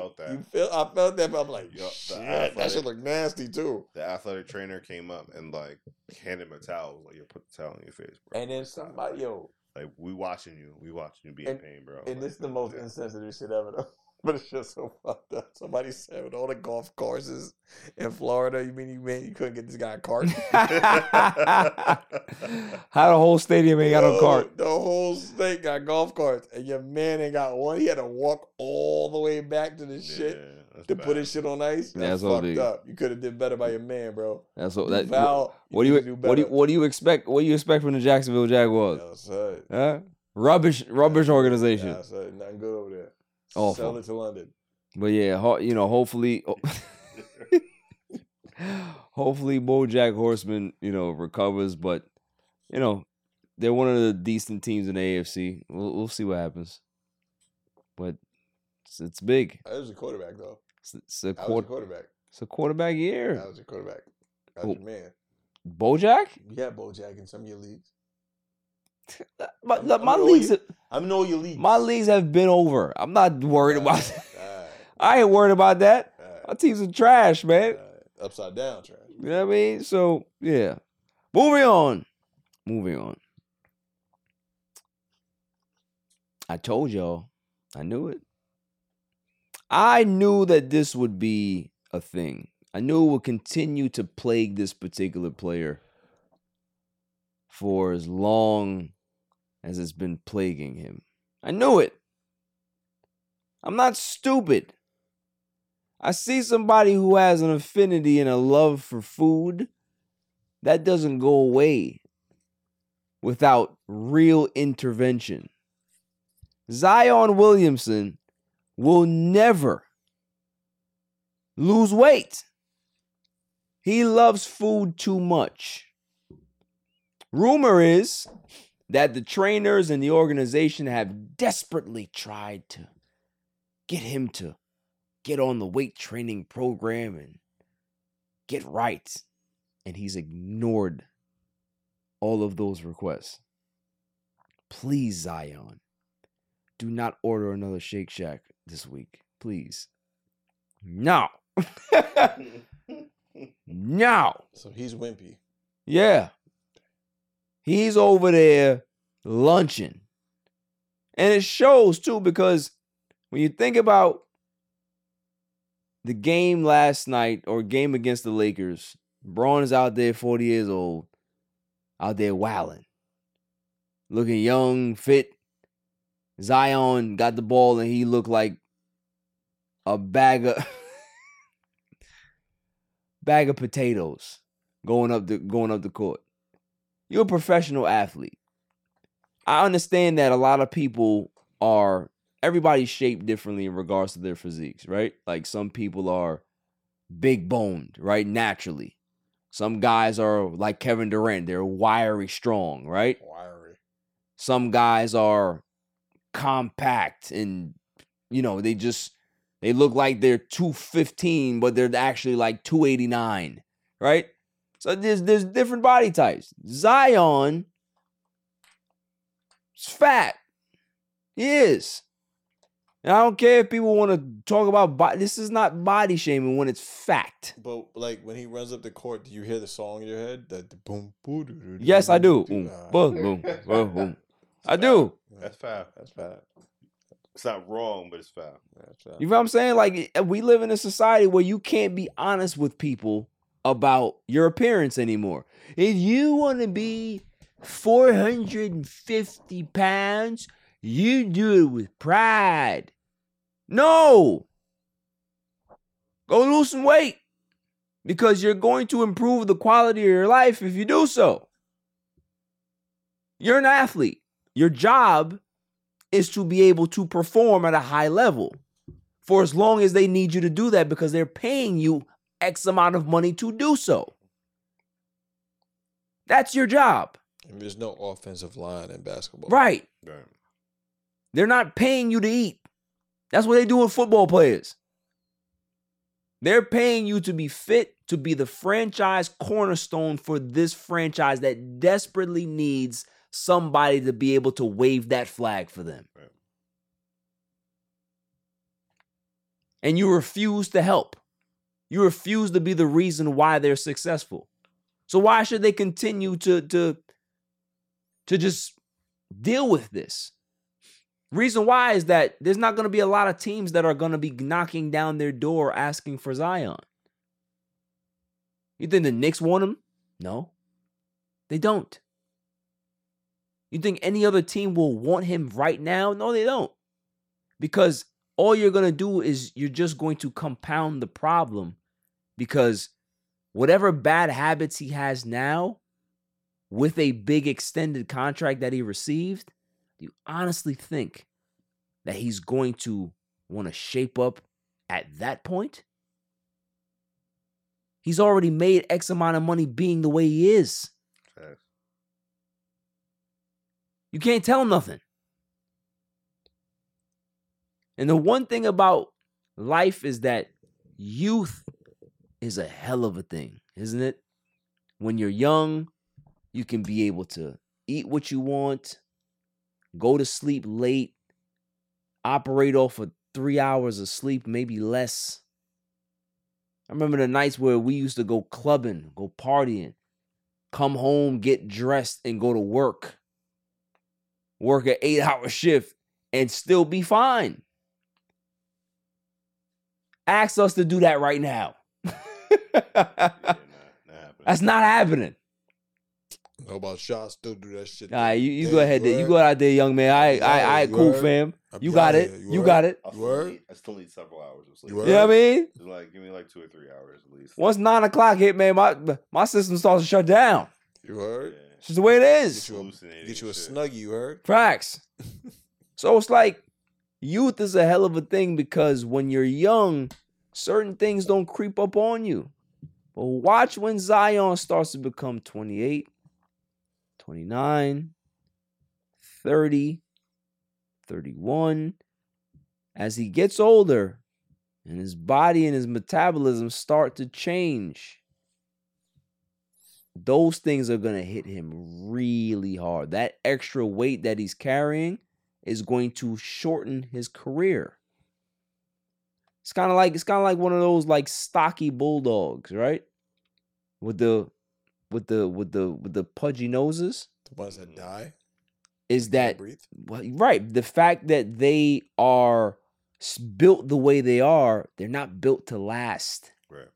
felt that, but I'm like, yo, that shit look nasty too. The athletic trainer came up and like handed him a towel. Like, yo, put the towel on your face, bro. And then somebody, yo. Like, we watching you be in pain, bro. And like, this is the most insensitive shit ever, though. But it's just so fucked up. Somebody said with all the golf courses in Florida, you mean you couldn't get this guy a cart? How the whole stadium ain't got no cart? The whole state got golf carts, and your man ain't got one. He had to walk all the way back to the shit to put his shit on ice. That's fucked up. You could have did better by your man, bro. That's what. That, Val, what do you expect? What do you expect from the Jacksonville Jaguars? That's right. Huh? Rubbish organization. That's right. Nothing good over there. Awful. Sell it to London. But yeah, you know, hopefully. Hopefully Bojack Horseman, you know, recovers, but you know, they're one of the decent teams in the AFC. We'll see what happens. But it's big. That was a quarterback though. It's a quarterback. It's a quarterback year. That was a quarterback. That was your man. Bojack? Yeah, Bojack in some of your leagues. My leagues have been over. I'm not worried about that. Right. I ain't worried about that. Right. My teams are trash, man. Upside down trash. You know what I mean? So, yeah. Moving on. I told y'all. I knew it. I knew that this would be a thing. I knew it would continue to plague this particular player for as long as it's been plaguing him. I knew it. I'm not stupid. I see somebody who has an affinity and a love for food. That doesn't go away without real intervention. Zion Williamson will never lose weight. He loves food too much. Rumor is that the trainers and the organization have desperately tried to get him to get on the weight training program and get right. And he's ignored all of those requests. Please, Zion, do not order another Shake Shack this week. Please. No. No. So he's wimpy. Yeah. He's over there lunching. And it shows, too, because when you think about the game last night or game against the Lakers, Braun is out there 40 years old, out there wilding, looking young, fit. Zion got the ball and he looked like a bag of potatoes going up the court. You're a professional athlete. I understand that a lot of people are, everybody's shaped differently in regards to their physiques, right? Like some people are big boned, right? Naturally. Some guys are like Kevin Durant. They're wiry strong, right? Wiry. Some guys are compact and, you know, they look like they're 215, but they're actually like 289, right? So there's different body types. Zion is fat. He is. And I don't care if people want to talk about body. This is not body shaming when it's fact. But like when he runs up the court, do you hear the song in your head? That boom, boom, boom. Yes, I do. Boom, boom, boom. I do. That's foul. That's foul. It's not wrong, but it's foul. You know what I'm saying? Like we live in a society where you can't be honest with people about your appearance anymore. If you want to be 450 pounds, you do it with pride. No. Go lose some weight because you're going to improve the quality of your life if you do so. You're an athlete. Your job is to be able to perform at a high level for as long as they need you to do that because they're paying you X amount of money to do so. That's your job. And there's no offensive line in basketball. Right. Damn. They're not paying you to eat. That's what they do with football players. They're paying you to be fit, to be the franchise cornerstone for this franchise that desperately needs somebody to be able to wave that flag for them. Right. And you refuse to help. You refuse to be the reason why they're successful. So why should they continue to just deal with this? Reason why is that there's not going to be a lot of teams that are going to be knocking down their door asking for Zion. You think the Knicks want him? No, they don't. You think any other team will want him right now? No, they don't. Because all you're going to do is you're just going to compound the problem, because whatever bad habits he has now with a big extended contract that he received, you honestly think that he's going to want to shape up at that point? He's already made X amount of money being the way he is. Okay. You can't tell him nothing. And the one thing about life is that youth is a hell of a thing, isn't it? When you're young, you can be able to eat what you want, go to sleep late, operate off of 3 hours of sleep, maybe less. I remember the nights where we used to go clubbing, go partying, come home, get dressed, and go to work. Work an 8-hour shift and still be fine. Ask us to do that right now. That's not happening. How about y'all still do that shit? All right, you go ahead. You go out there, young man. I cool, fam. You got it. You got it. I still need several hours of sleep. You know what I mean? Like, give me like 2 or 3 hours at least. Once 9 o'clock hit, man, my system starts to shut down. You heard? Yeah. It's just the way it is. Get you a Snuggie, you heard? Facts. So it's like, youth is a hell of a thing, because when you're young, certain things don't creep up on you. But watch when Zion starts to become 28, 29, 30, 31. As he gets older and his body and his metabolism start to change, those things are going to hit him really hard. That extra weight that he's carrying is going to shorten his career. It's kind of like one of those like stocky bulldogs, right? With the pudgy noses. The ones that die. Is that right? The fact that they are built the way they are, they're not built to last. Right.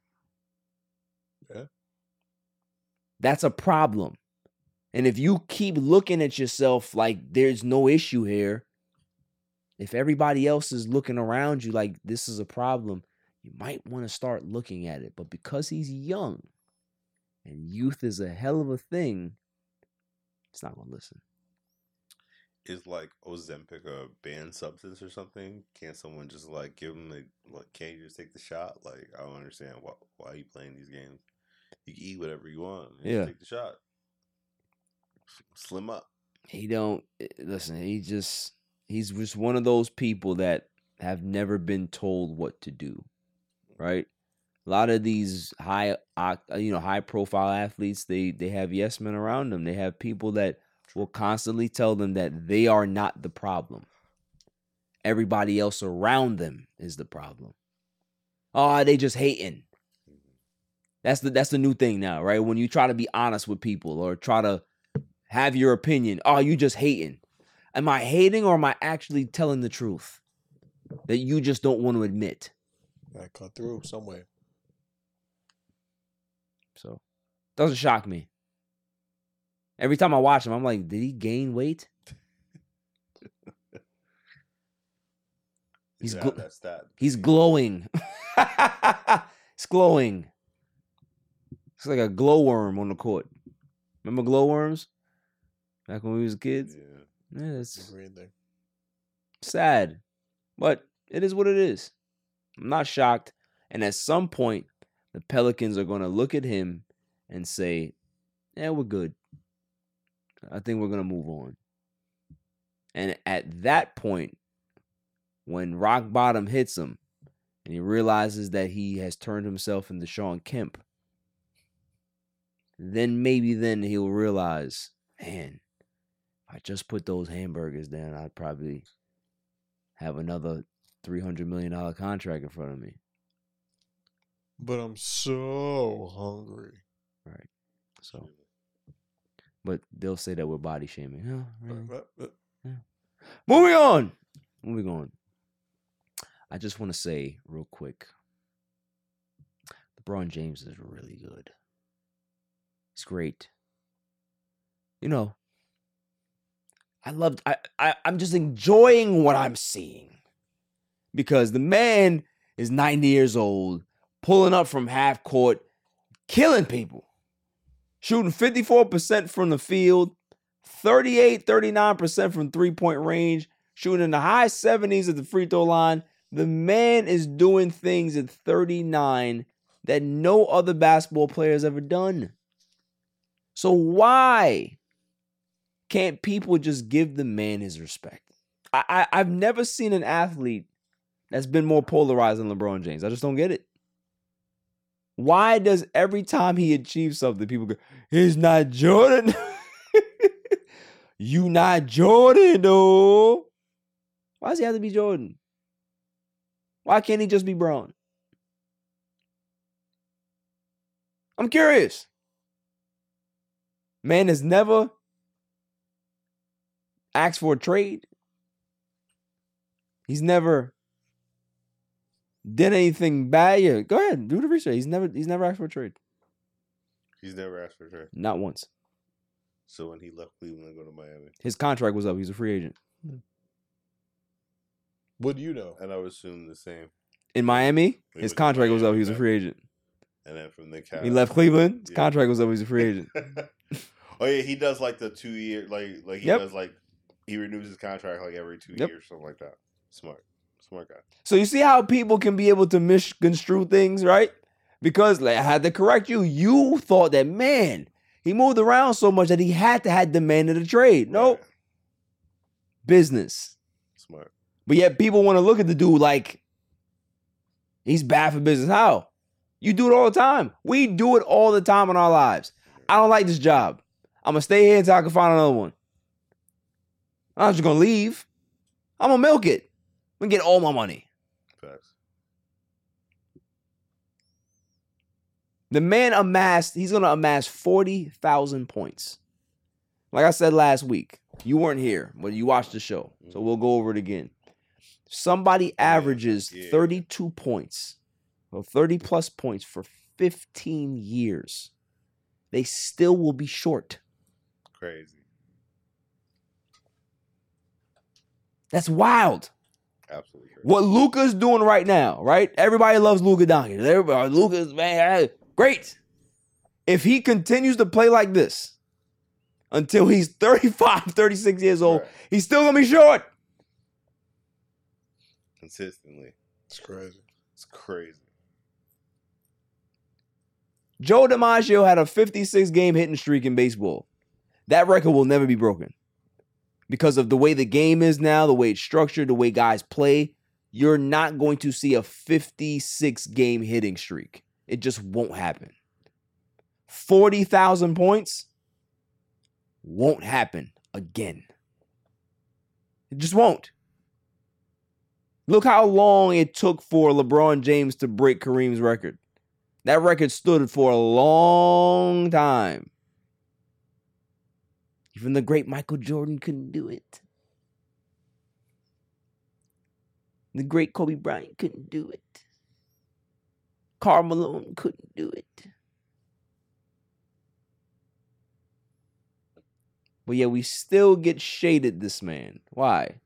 Yeah. That's a problem. And if you keep looking at yourself like there's no issue here, if everybody else is looking around you like this is a problem, you might want to start looking at it. But because he's young and youth is a hell of a thing, it's not going to listen. Is like Ozempic a banned substance or something? Can't someone just like give him can't you just take the shot? Like, I don't understand why are you playing these games? You can eat whatever you want. And yeah. Take the shot. Slim up. He don't listen. He's just one of those people that have never been told what to do, right? A lot of these high profile athletes, they have yes men around them. They have people that will constantly tell them that they are not the problem. Everybody else around them is the problem. Oh, they just hating. That's the new thing now, right? When you try to be honest with people or try to have your opinion. Oh, you just hating. Am I hating or am I actually telling the truth that you just don't want to admit? I cut through some way. So, doesn't shock me. Every time I watch him, I'm like, did he gain weight? He's glowing. It's glowing. It's like a glowworm on the court. Remember glowworms? Back when we was kids? Yeah. Yeah, that's sad. But it is what it is. I'm not shocked. And at some point, the Pelicans are going to look at him and say, yeah, we're good. I think we're going to move on. And at that point, when rock bottom hits him and he realizes that he has turned himself into Sean Kemp, then he'll realize, man, I just put those hamburgers down, I'd probably have another $300 million contract in front of me. But I'm so hungry. Right. So, but they'll say that we're body shaming. Oh, really? Yeah. Moving on. I just want to say real quick, LeBron James is really good. He's great. You know, I'm just enjoying what I'm seeing. because the man is 90 years old, pulling up from half court, killing people, shooting 54% from the field, 39% from three-point range, shooting in the high 70s at the free throw line. The man is doing things at 39 that no other basketball player has ever done. So why can't people just give the man his respect? I've never seen an athlete that's been more polarized than LeBron James. I just don't get it. Why does every time he achieves something, people go, he's not Jordan? You not Jordan, though. Why does he have to be Jordan? Why can't he just be Braun? I'm curious. Man has never asked for a trade. He's never did anything bad. Yeah, go ahead, do the research. He's never asked for a trade. He's never asked for a trade. Not once. So when he left Cleveland to go to Miami, his contract was up. He's a free agent. What do you know? And I would assume the same. In Miami, his contract was up. He was a free agent. And then from the Cowboys, he left Cleveland. His contract was up. He's a free agent. Oh yeah, he does like the 2 year, like he does like he renews his contract like every 2 years, something like that. Smart guy. So you see how people can be able to misconstrue things, right? Because like, I had to correct you. You thought that man, he moved around so much that he had to have demanded a trade. Nope. Right. Business. Smart. But yet people want to look at the dude like he's bad for business. How? You do it all the time. We do it all the time in our lives. I don't like this job. I'm going to stay here until I can find another one. I'm just going to leave. I'm going to milk it. I'm going to get all my money. Facts. The man he's going to amass 40,000 points. Like I said last week, you weren't here, but you watched the show. So we'll go over it again. Somebody averages 32 points, or 30 plus points for 15 years. They still will be short. Crazy. That's wild. Absolutely crazy. What Luka's doing right now, right? Everybody loves Luka Doncic. Everybody, Luka's man, great. If he continues to play like this until he's 35, 36 years old, right, he's still gonna be short. Consistently. It's crazy. It's crazy. Joe DiMaggio had a 56-game hitting streak in baseball. That record will never be broken. Because of the way the game is now, the way it's structured, the way guys play, you're not going to see a 56-game hitting streak. It just won't happen. 40,000 points won't happen again. It just won't. Look how long it took for LeBron James to break Kareem's record. That record stood for a long time. Even the great Michael Jordan couldn't do it. The great Kobe Bryant couldn't do it. Karl Malone couldn't do it. But yeah, we still get shaded this man. Why?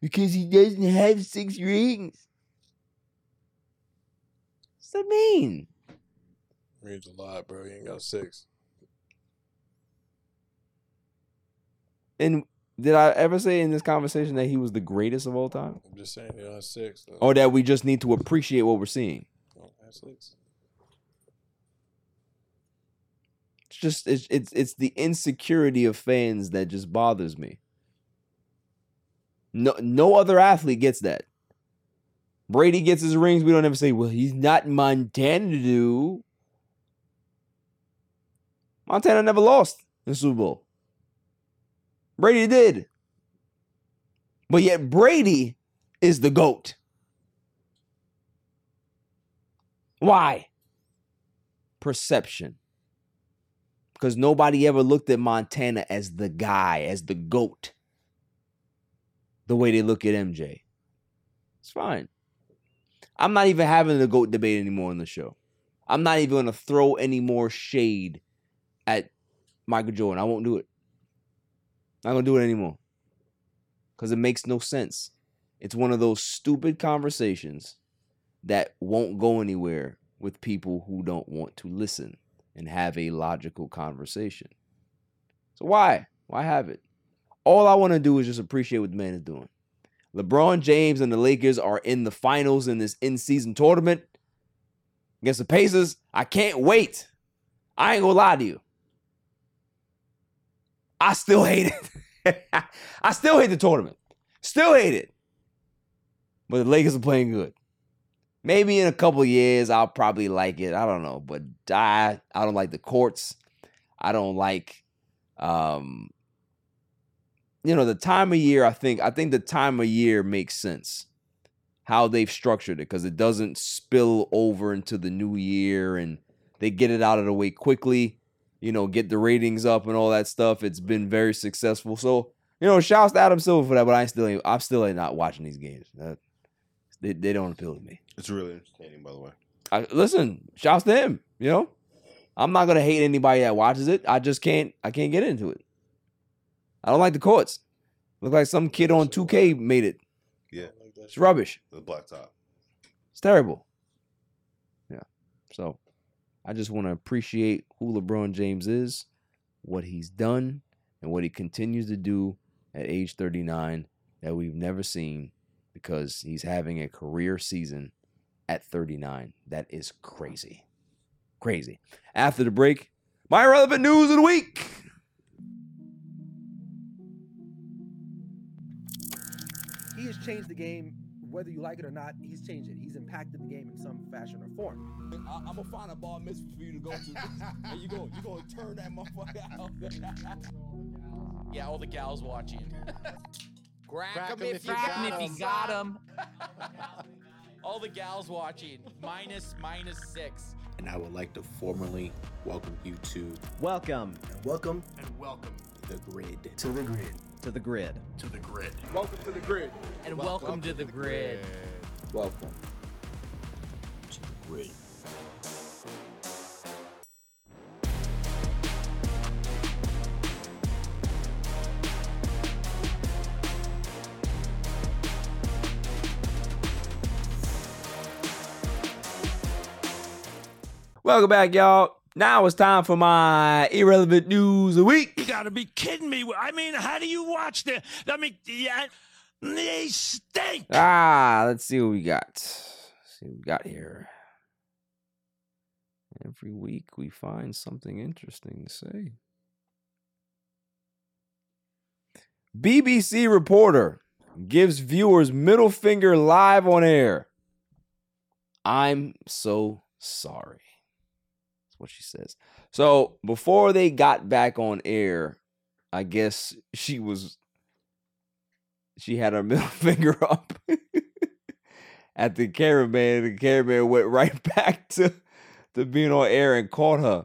Because he doesn't have 6 rings. What's that mean? Reads a lot, bro. You ain't got 6. And did I ever say in this conversation that he was the greatest of all time? I'm just saying he got 6. Though. Or that we just need to appreciate what we're seeing. That's 6. It's just it's the insecurity of fans that just bothers me. No other athlete gets that. Brady gets his rings. We don't ever say, well, he's not Montana, dude. Montana never lost in the Super Bowl. Brady did. But yet Brady is the GOAT. Why? Perception. Because nobody ever looked at Montana as the guy, as the GOAT, the way they look at MJ. It's fine. I'm not even having the GOAT debate anymore on the show. I'm not even going to throw any more shade at Michael Jordan. I won't do it. Not gonna do it anymore. Because it makes no sense. It's one of those stupid conversations that won't go anywhere with people who don't want to listen and have a logical conversation. So why? Why have it? All I want to do is just appreciate what the man is doing. LeBron James and the Lakers are in the finals in this in-season tournament against the Pacers. I can't wait. I ain't gonna lie to you. I still hate it. I still hate the tournament. Still hate it. But the Lakers are playing good. Maybe in a couple of years, I'll probably like it. I don't know. But I don't like the courts. I don't like, the time of year. I think the time of year makes sense, how they've structured it, because it doesn't spill over into the new year and they get it out of the way quickly, get the ratings up and all that stuff. It's been very successful. So, shouts to Adam Silver for that, but I'm still not watching these games. They don't appeal to me. It's really entertaining, by the way. Listen, shouts to him. I'm not gonna hate anybody that watches it. I just can't. I can't get into it. I don't like the courts. Look like some kid on 2K made it. Yeah, it's rubbish. The blacktop. It's terrible. Yeah. So, I just want to appreciate who LeBron James is, what he's done, and what he continues to do at age 39 that we've never seen. Because he's having a career season at 39. That is crazy. Crazy. After the break, my irrelevant news of the week. He has changed the game. Whether you like it or not, he's changed it. He's impacted the game in some fashion or form. I'm going to find a bar mitzvah for you to go to. And you're going to turn that motherfucker out. Yeah, all the gals watching. Crack him if you got him. All the gals watching. -6. And I would like to formally welcome you to... Welcome. And welcome. And welcome. The grid. To the grid. To the grid. To the grid. Welcome to the grid. And welcome to the grid. Welcome to the grid. Welcome back, y'all. Now it's time for my irrelevant news of the week. You gotta be kidding me. I mean, how do you watch that? They stink. Let's see what we got. Let's see what we got here. Every week we find something interesting to say. BBC reporter gives viewers middle finger live on air. I'm so sorry. What she says. So before they got back on air, I guess she had her middle finger up at the cameraman. The cameraman went right back to being on air and caught her,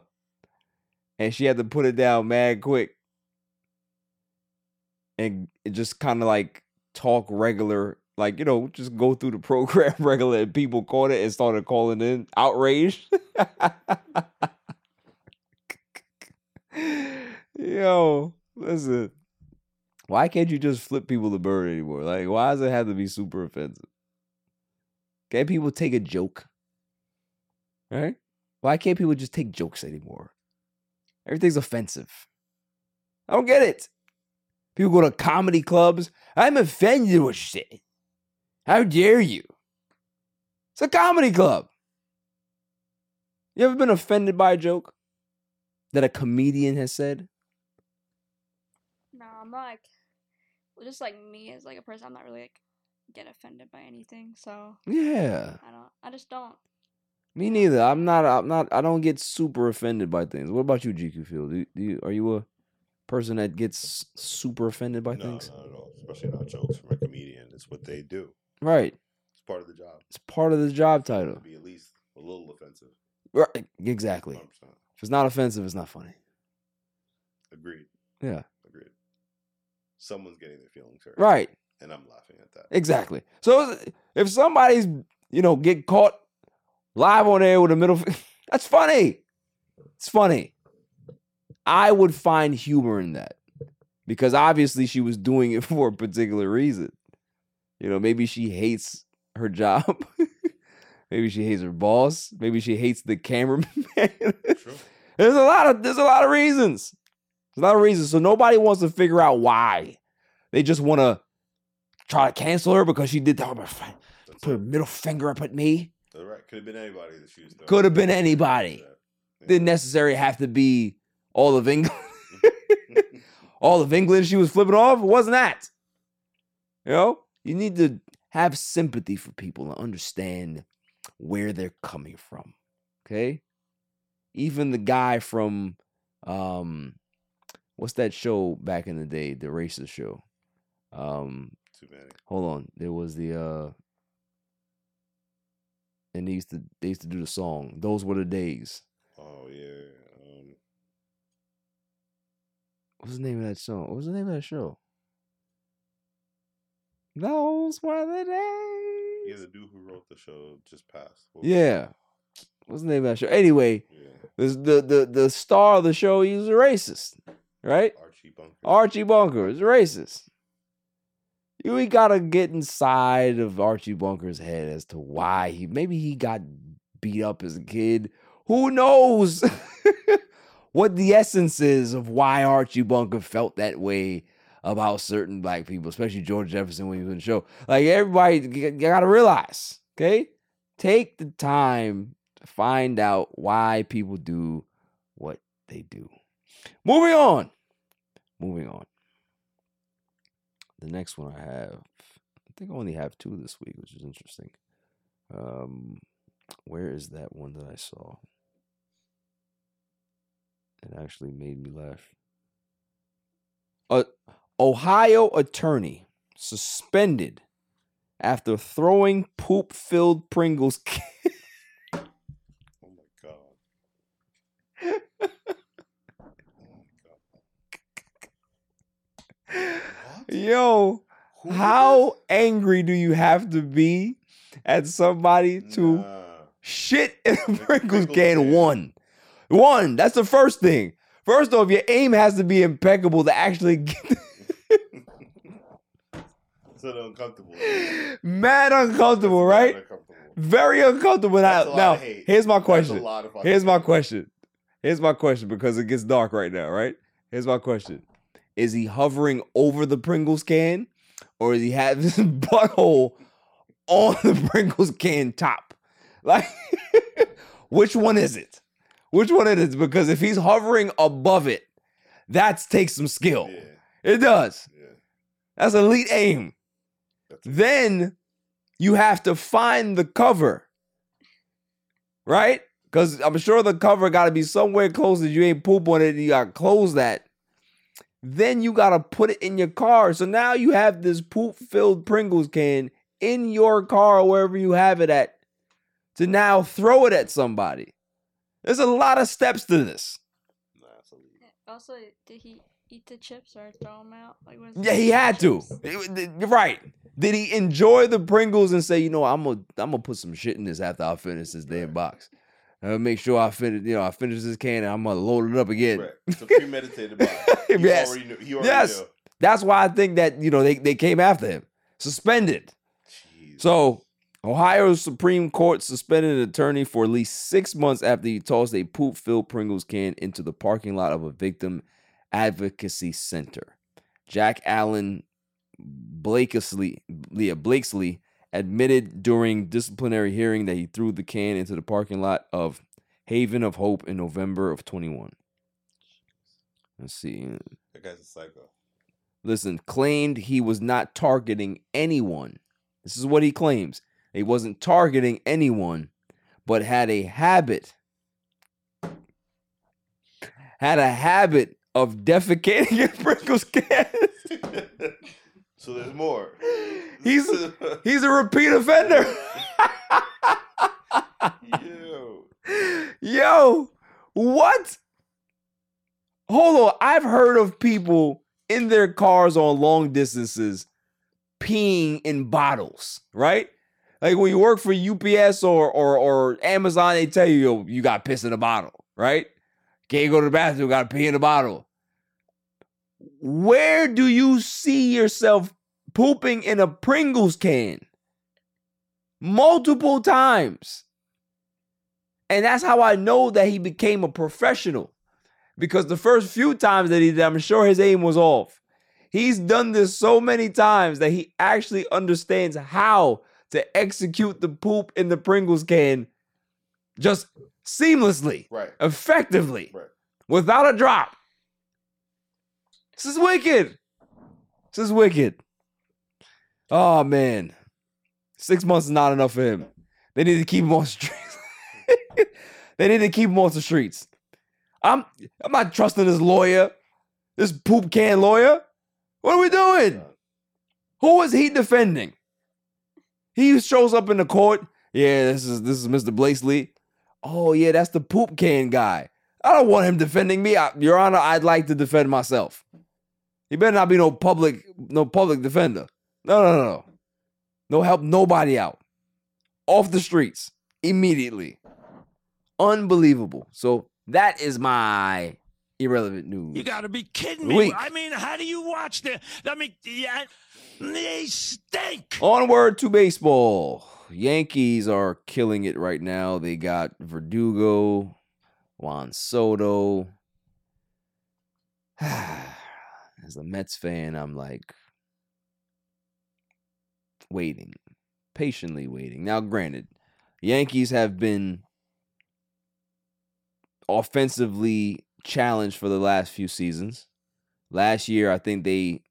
and she had to put it down mad quick and just kind of like talk regular, like just go through the program regular. And people caught it and started calling in outraged. Yo, listen. Why can't you just flip people the bird anymore? Like, why does it have to be super offensive? Can't people take a joke? Right? Why can't people just take jokes anymore? Everything's offensive. I don't get it. People go to comedy clubs. I'm offended with shit. How dare you? It's a comedy club. You ever been offended by a joke that a comedian has said? No, I'm not just me as a person, I'm not really get offended by anything, so. Yeah. I just don't. Me neither. I don't get super offended by things. What about you, GQ Phil? Are you a person that gets super offended by things? No, not at all. Especially not jokes from a comedian. It's what they do. Right. It's part of the job. It's part of the job title. It should be at least a little offensive. Right. Exactly. 100%. If it's not offensive, it's not funny. Agreed. Yeah. Agreed. Someone's getting their feelings hurt. Right. And I'm laughing at that. Exactly. So if somebody's, get caught live on air with a middle finger, that's funny. It's funny. I would find humor in that because obviously she was doing it for a particular reason. You know, maybe she hates her job. Maybe she hates her boss. Maybe she hates the cameraman. There's a lot of reasons. There's a lot of reasons. So nobody wants to figure out why. They just want to try to cancel her because she did that. Put a middle finger up at me. That's right. Could have been anybody that she was doing. Could have been anybody. Yeah. Yeah. Didn't necessarily have to be all of England. All of England she was flipping off. It wasn't that. You know? You need to have sympathy for people and understand where they're coming from. Okay? Even the guy from what's that show back in the day, the racist show? Too many. Hold on. There was the and they used to do the song. Those were the days. Oh yeah. What's the name of that song? What's the name of that show? Those were the days. He's a dude who wrote the show just passed. Yeah. What's the name of that show? Anyway, yeah. The star of the show, he was a racist, right? Archie Bunker is a racist. We gotta get inside of Archie Bunker's head as to why maybe he got beat up as a kid. Who knows what the essence is of why Archie Bunker felt that way about certain black people, especially George Jefferson when he was in the show. Like, everybody gotta realize, okay? Take the time to find out why people do what they do. Moving on. The next one I think I only have two this week, which is interesting. Where is that one that I saw? It actually made me laugh. Ohio attorney suspended after throwing poop-filled Pringles. Oh my God. Yo, how angry do you have to be at somebody to shit in a Pringles can? One, that's the first thing. First off, your aim has to be impeccable to actually get so uncomfortable. Mad uncomfortable, right? Very uncomfortable. Now, here's my question. Here's my question, because it gets dark right now, right? Here's my question. Is he hovering over the Pringles can, or does he have his butthole on the Pringles can top? Like, which one is it? Because if he's hovering above it, that takes some skill. Yeah. It does. Yeah. That's elite aim. Then you have to find the cover, right? Because I'm sure the cover got to be somewhere close that you ain't poop on it. And you got to close that. Then you got to put it in your car. So now you have this poop-filled Pringles can in your car, wherever you have it at, to now throw it at somebody. There's a lot of steps to this. Also, did he eat the chips or throw them out? Like, yeah, he had to. You're right. Did he enjoy the Pringles and say, you know, I'm gonna put some shit in this after I finish this damn box? Make sure I finish this can and I'm gonna load it up again. Right. It's a premeditated box. Yes. He already knew. That's why I think that, you know, they came after him. Suspended. Jeez. So Ohio Supreme Court suspended an attorney for at least 6 months after he tossed a poop-filled Pringles can into the parking lot of a victim advocacy center. Jack Allen Blakesley admitted during disciplinary hearing that he threw the can into the parking lot of Haven of Hope in November of 21. Let's see. That guy's a psycho. Listen, claimed he was not targeting anyone. This is what he claims. He wasn't targeting anyone, but had a habit of defecating in Pringles cans. So there's more. He's a repeat offender. Yo, what? Hold on. I've heard of people in their cars on long distances peeing in bottles, right? Like when you work for UPS or Amazon, they tell you, yo, you got piss in a bottle, right? Can't go to the bathroom, got to pee in a bottle. Where do you see yourself pooping in a Pringles can multiple times. And that's how I know that he became a professional, because the first few times that he did, I'm sure his aim was off. He's done this so many times that he actually understands how to execute the poop in the Pringles can just seamlessly, right, effectively, right, without a drop. This is wicked. This is wicked. Oh, man. 6 months is not enough for him. They need to keep him on the streets. They need to keep him off the streets. I'm not trusting this lawyer, this poop can lawyer. What are we doing? Who is he defending? He shows up in the court. Yeah, this is Mr. Blakesley. Oh, yeah, that's the poop can guy. I don't want him defending me. Your Honor, I'd like to defend myself. He better not be no public defender. No. No help nobody out. Off the streets immediately. Unbelievable. So that is my irrelevant news. You got to be kidding me. I mean, how do you watch this? I mean, yeah, they stink. Onward to baseball. Yankees are killing it right now. They got Verdugo, Juan Soto. As a Mets fan, I'm like waiting, patiently waiting. Now, granted, Yankees have been offensively challenged for the last few seasons. Last year, I think they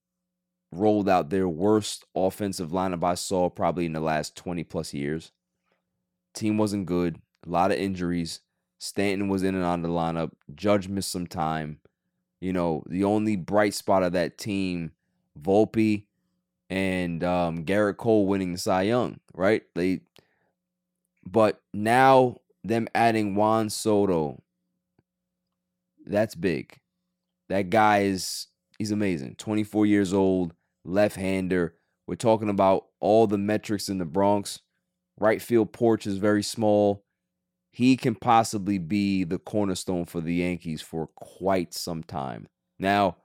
rolled out their worst offensive lineup I saw probably in the last 20 plus years. Team wasn't good. A lot of injuries. Stanton was in and out of the lineup. Judge missed some time. You know, the only bright spot of that team, Volpe and Garrett Cole winning the Cy Young, right? But now them adding Juan Soto, that's big. That guy he's amazing. 24 years old, left-hander. We're talking about all the metrics in the Bronx. Right field porch is very small. He can possibly be the cornerstone for the Yankees for quite some time. Now,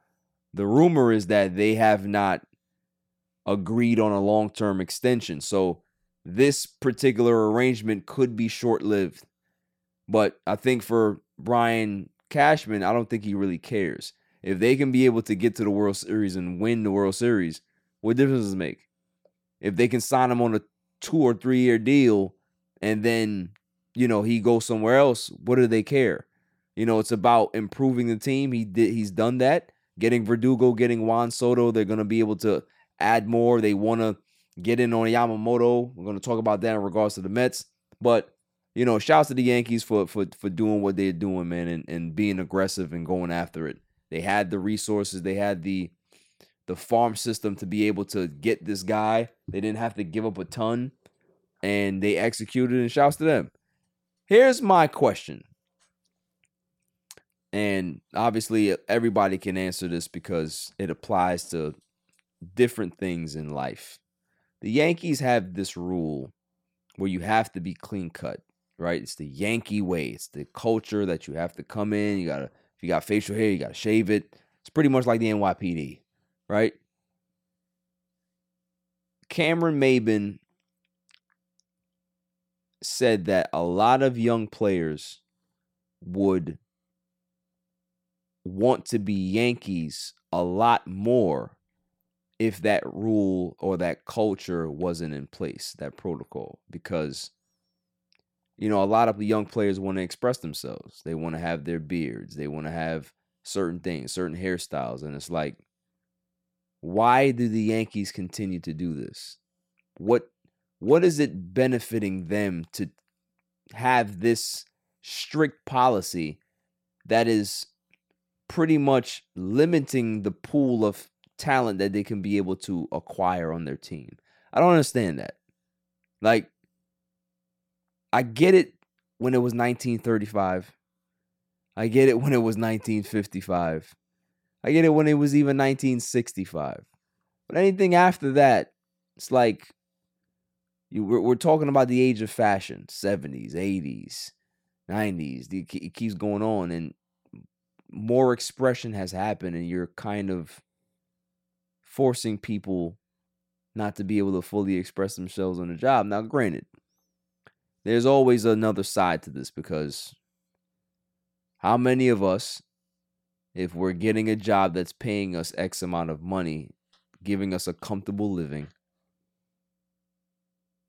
the rumor is that they have not agreed on a long-term extension. So this particular arrangement could be short-lived. But I think for Brian Cashman, I don't think he really cares. If they can be able to get to the World Series and win the World Series, what difference does it make? If they can sign him on a 2 or 3 year deal and then, you know, he goes somewhere else, what do they care? You know, it's about improving the team. He's done that. Getting Verdugo, getting Juan Soto, they're going to be able to add more. They want to get in on Yamamoto. We're going to talk about that in regards to the Mets. But, you know, shouts to the Yankees for doing what they're doing, man, and being aggressive and going after it. They had the resources. They had the farm system to be able to get this guy. They didn't have to give up a ton, and they executed, and shouts to them. Here's my question, and obviously everybody can answer this because it applies to different things in life. The Yankees have this rule where you have to be clean-cut, right? It's the Yankee way. It's the culture that you have to come in. If you got facial hair, you got to shave it. It's pretty much like the NYPD, right? Cameron Maybin said that a lot of young players would want to be Yankees a lot more if that rule or that culture wasn't in place, that protocol, because, you know, a lot of the young players want to express themselves. They want to have their beards. They want to have certain things, certain hairstyles. And it's like, why do the Yankees continue to do this? What is it benefiting them to have this strict policy that is pretty much limiting the pool of talent that they can be able to acquire on their team? I don't understand that. Like, I get it when it was 1935. I get it when it was 1955. I get it when it was even 1965. But anything after that, it's like, we're talking about the age of fashion, 70s, 80s, 90s. It keeps going on, and more expression has happened, and you're kind of forcing people not to be able to fully express themselves on the job. Now, granted, there's always another side to this, because how many of us, if we're getting a job that's paying us X amount of money, giving us a comfortable living,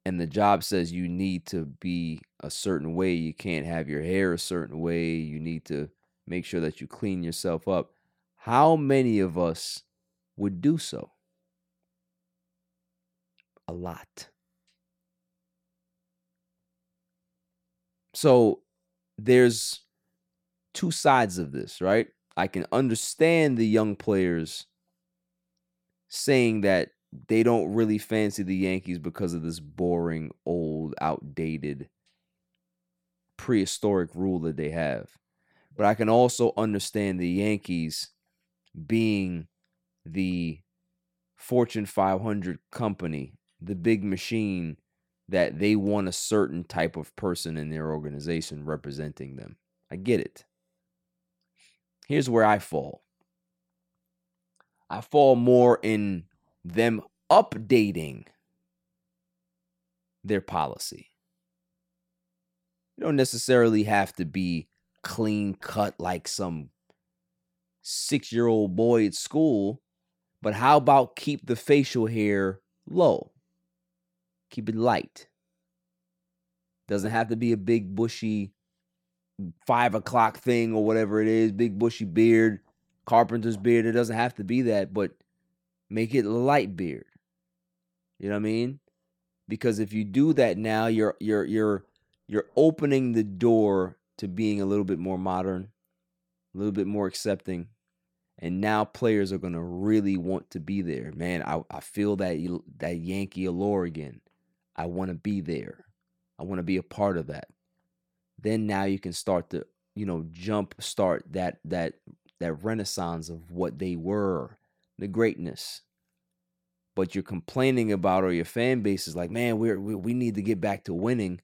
and the job says you need to be a certain way, you can't have your hair a certain way, you need to make sure that you clean yourself up, how many of us would do so? A lot. So there's two sides of this, right? I can understand the young players saying that they don't really fancy the Yankees because of this boring, old, outdated, prehistoric rule that they have. But I can also understand the Yankees being the Fortune 500 company, the big machine, that they want a certain type of person in their organization representing them. I get it. Here's where I fall. I fall more in them updating their policy. You don't necessarily have to be clean cut like some 6-year-old boy at school, but how about keep the facial hair low? Keep it light. Doesn't have to be a big bushy 5 o'clock thing or whatever it is, big bushy beard, carpenter's beard. It doesn't have to be that, but make it light beard. You know what I mean? Because if you do that now, you're opening the door to being a little bit more modern, a little bit more accepting. And now players are going to really want to be there. Man, I feel that Yankee allure again. I want to be there. I want to be a part of that. Then now you can start to, jumpstart that renaissance of what they were, the greatness. But you're complaining about, or your fan base is like, man, we need to get back to winning.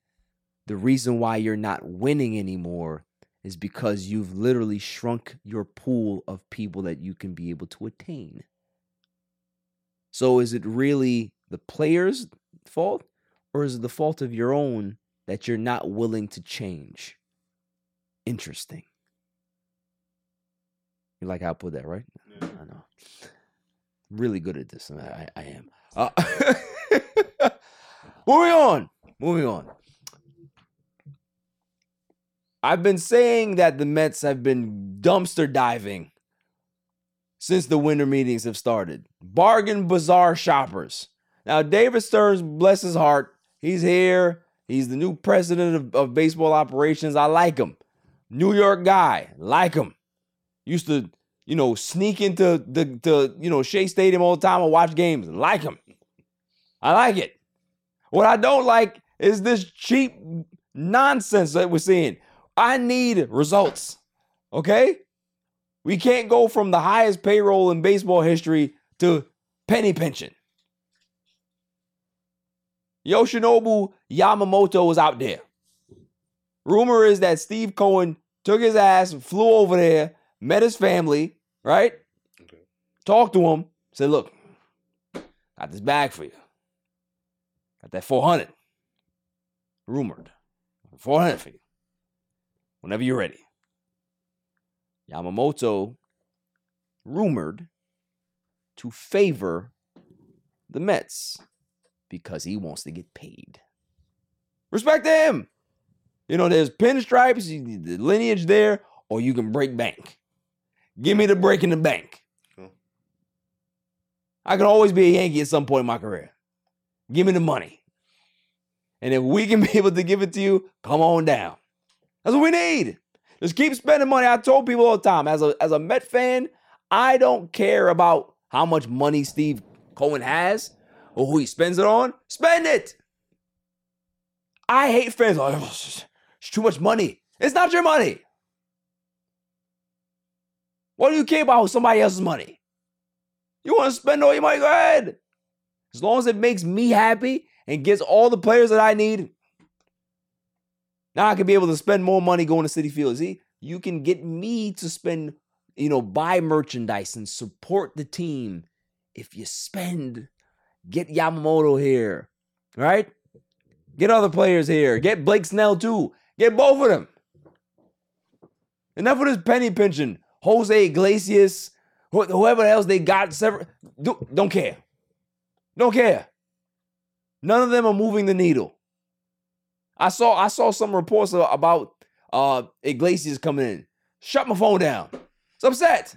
The reason why you're not winning anymore is because you've literally shrunk your pool of people that you can be able to attain. So is it really the players' fault, or is it the fault of your own that you're not willing to change? Interesting. You like how I put that, right? Yeah. I know. Really good at this. I am. Moving on. I've been saying that the Mets have been dumpster diving since the winter meetings have started. Bargain bazaar shoppers. Now, David Stearns, bless his heart, he's here. He's the new president of baseball operations. I like him. New York guy, like him. Used to, sneak into the Shea Stadium all the time and watch games. Like him. I like it. What I don't like is this cheap nonsense that we're seeing. I need results, okay? We can't go from the highest payroll in baseball history to penny pension. Yoshinobu Yamamoto was out there. Rumor is that Steve Cohen took his ass and flew over there, met his family, right? Okay. Talked to him, said, look, got this bag for you. Got that 400. Rumored. 400 for you. Whenever you're ready. Yamamoto rumored to favor the Mets because he wants to get paid. Respect to him. There's pinstripes, the lineage there, or you can break bank. Give me the break in the bank. Cool. I could always be a Yankee at some point in my career. Give me the money. And if we can be able to give it to you, come on down. That's what we need. Just keep spending money. I told people all the time, as a Met fan, I don't care about how much money Steve Cohen has or who he spends it on. Spend it. I hate fans. Oh, it's too much money. It's not your money. What do you care about with somebody else's money? You want to spend all your money? Go ahead. As long as it makes me happy and gets all the players that I need. Now I can be able to spend more money going to Citi Field. See, you can get me to spend, buy merchandise and support the team if you spend Get Yamamoto here, right? Get other players here. Get Blake Snell too. Get both of them. Enough of this penny pinching. Jose Iglesias, whoever else they got, don't care. Don't care. None of them are moving the needle. I saw some reports about Iglesias coming in. Shut my phone down. It's upset.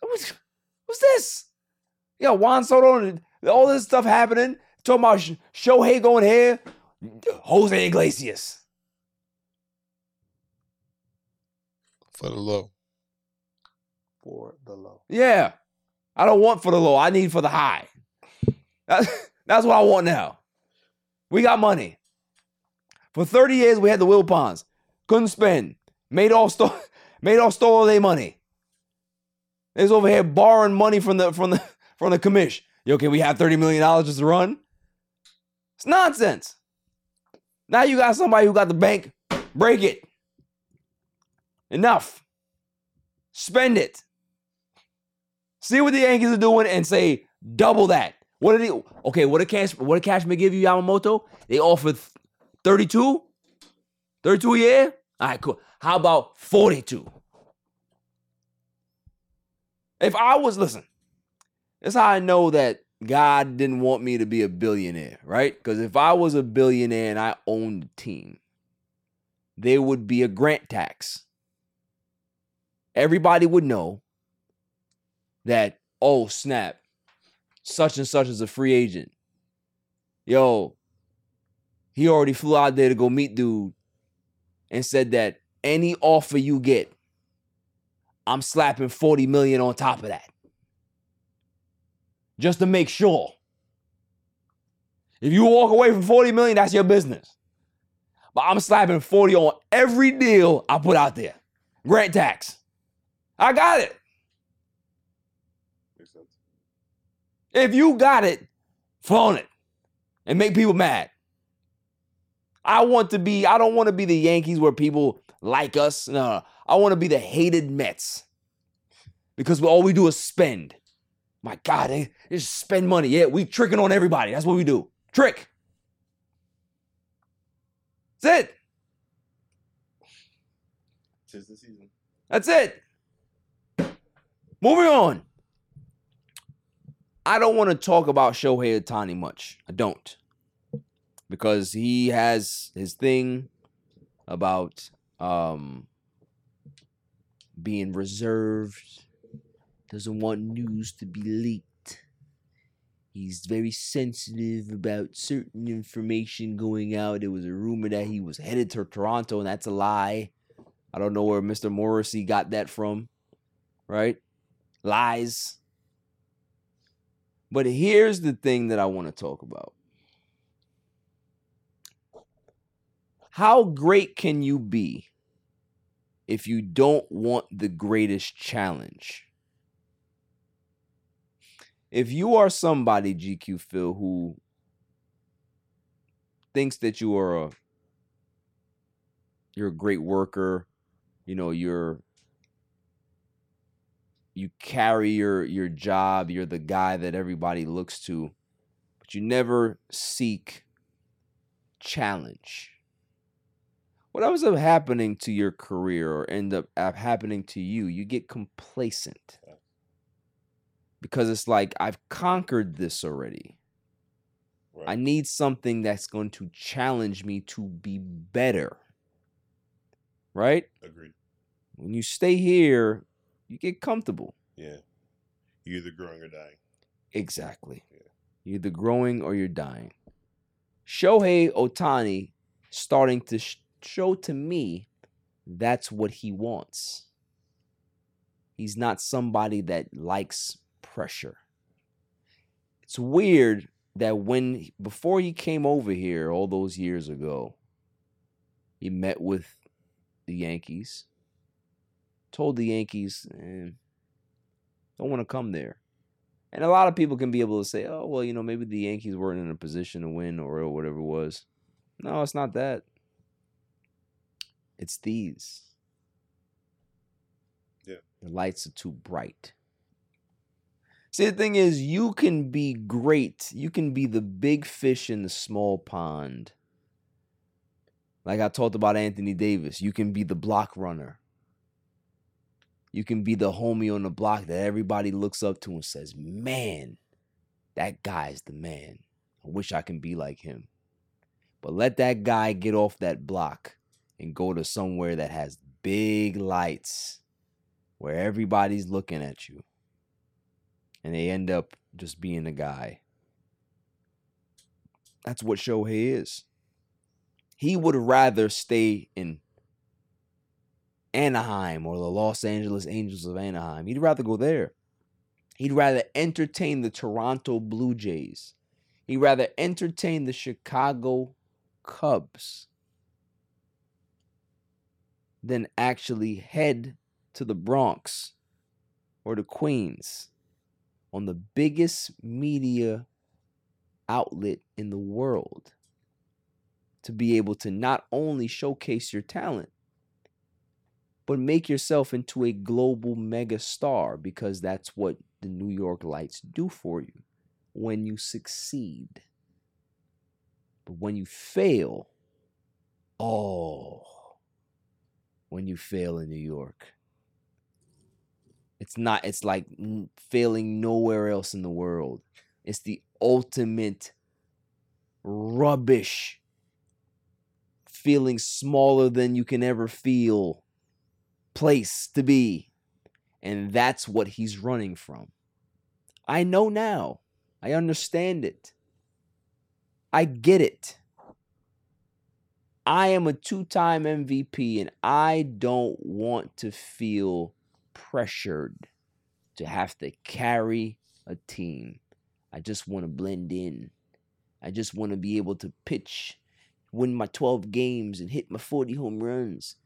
What's this? You got Juan Soto and all this stuff happening. Talking about Shohei going here. Jose Iglesias. For the low. For the low. Yeah. I don't want for the low. I need for the high. That's what I want now. We got money. For 30 years, we had the Wilpons. Couldn't spend. Madoff stole all their money. They was over here borrowing money from the commish. Yo, can we have $30 million just to run? It's nonsense. Now you got somebody who got the bank. Break it. Enough. Spend it. See what the Yankees are doing and say, double that. What did Cashman give you, Yamamoto? They offered 32? 32 a year? All right, cool. How about 42? That's how I know that God didn't want me to be a billionaire, right? Because if I was a billionaire and I owned a team, there would be a grant tax. Everybody would know that, oh, snap, such and such is a free agent. Yo, he already flew out there to go meet dude and said that any offer you get, I'm slapping $40 million on top of that. Just to make sure. If you walk away from $40 million, that's your business. But I'm slapping 40 on every deal I put out there. Grant tax. I got it. Makes sense. If you got it, flaunt it and make people mad. I don't want to be the Yankees where people like us. No. I want to be the hated Mets. Because all we do is spend. My God, they just spend money. Yeah, we tricking on everybody. That's what we do. Trick. That's it. 'Tis the season. That's it. Moving on. I don't want to talk about Shohei Ohtani much. I don't. Because he has his thing about being reserved. Doesn't want news to be leaked. He's very sensitive about certain information going out. It was a rumor that he was headed to Toronto, and that's a lie. I don't know where Mr. Morrissey got that from, right? Lies. But here's the thing that I want to talk about. How great can you be if you don't want the greatest challenge? If you are somebody, GQ Phil, who thinks that you are you're a great worker, you carry your job, you're the guy that everybody looks to, but you never seek challenge. What ends up happening to your career or end up happening to you, you get complacent. Because it's like, I've conquered this already. Right. I need something that's going to challenge me to be better. Right? Agreed. When you stay here, you get comfortable. Yeah. You're either growing or dying. Exactly. Yeah. You're either growing or you're dying. Shohei Ohtani starting to show to me that's what he wants. He's not somebody that likes pressure. It's weird that before he came over here all those years ago, he met with the Yankees, told the Yankees, don't want to come there. And a lot of people can be able to say, oh, well, maybe the Yankees weren't in a position to win or whatever it was. No, it's not that. It's these. Yeah. The lights are too bright. See, the thing is, you can be great. You can be the big fish in the small pond. Like I talked about Anthony Davis. You can be the block runner. You can be the homie on the block that everybody looks up to and says, man, that guy's the man. I wish I can be like him. But let that guy get off that block and go to somewhere that has big lights where everybody's looking at you. And they end up just being the guy. That's what Shohei is. He would rather stay in Anaheim or the Los Angeles Angels of Anaheim. He'd rather go there. He'd rather entertain the Toronto Blue Jays. He'd rather entertain the Chicago Cubs than actually head to the Bronx or the Queens on the biggest media outlet in the world to be able to not only showcase your talent, but make yourself into a global megastar, because that's what the New York Lights do for you when you succeed. But when you fail, when you fail in New York, it's like failing nowhere else in the world. It's the ultimate rubbish, feeling smaller than you can ever feel place to be. And that's what he's running from. I know now. I understand it. I get it. I am a two-time MVP, and I don't want to feel pressured to have to carry a team. I just want to blend in. I just want to be able to pitch, win my 12 games, and hit my 40 home runs,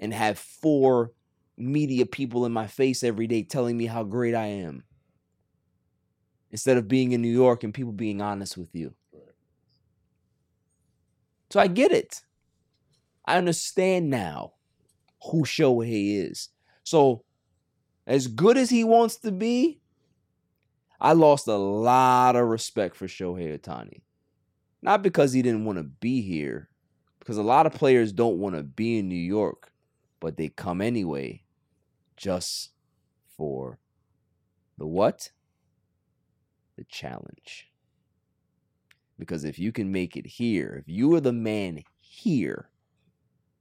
and have 4 media people in my face every day telling me how great I am, instead of being in New York and people being honest with you. So I get it. I understand now who Shohei is. So as good as he wants to be, I lost a lot of respect for Shohei Ohtani. Not because he didn't want to be here, because a lot of players don't want to be in New York, but they come anyway just for the what? The challenge. Because if you can make it here, if you are the man here,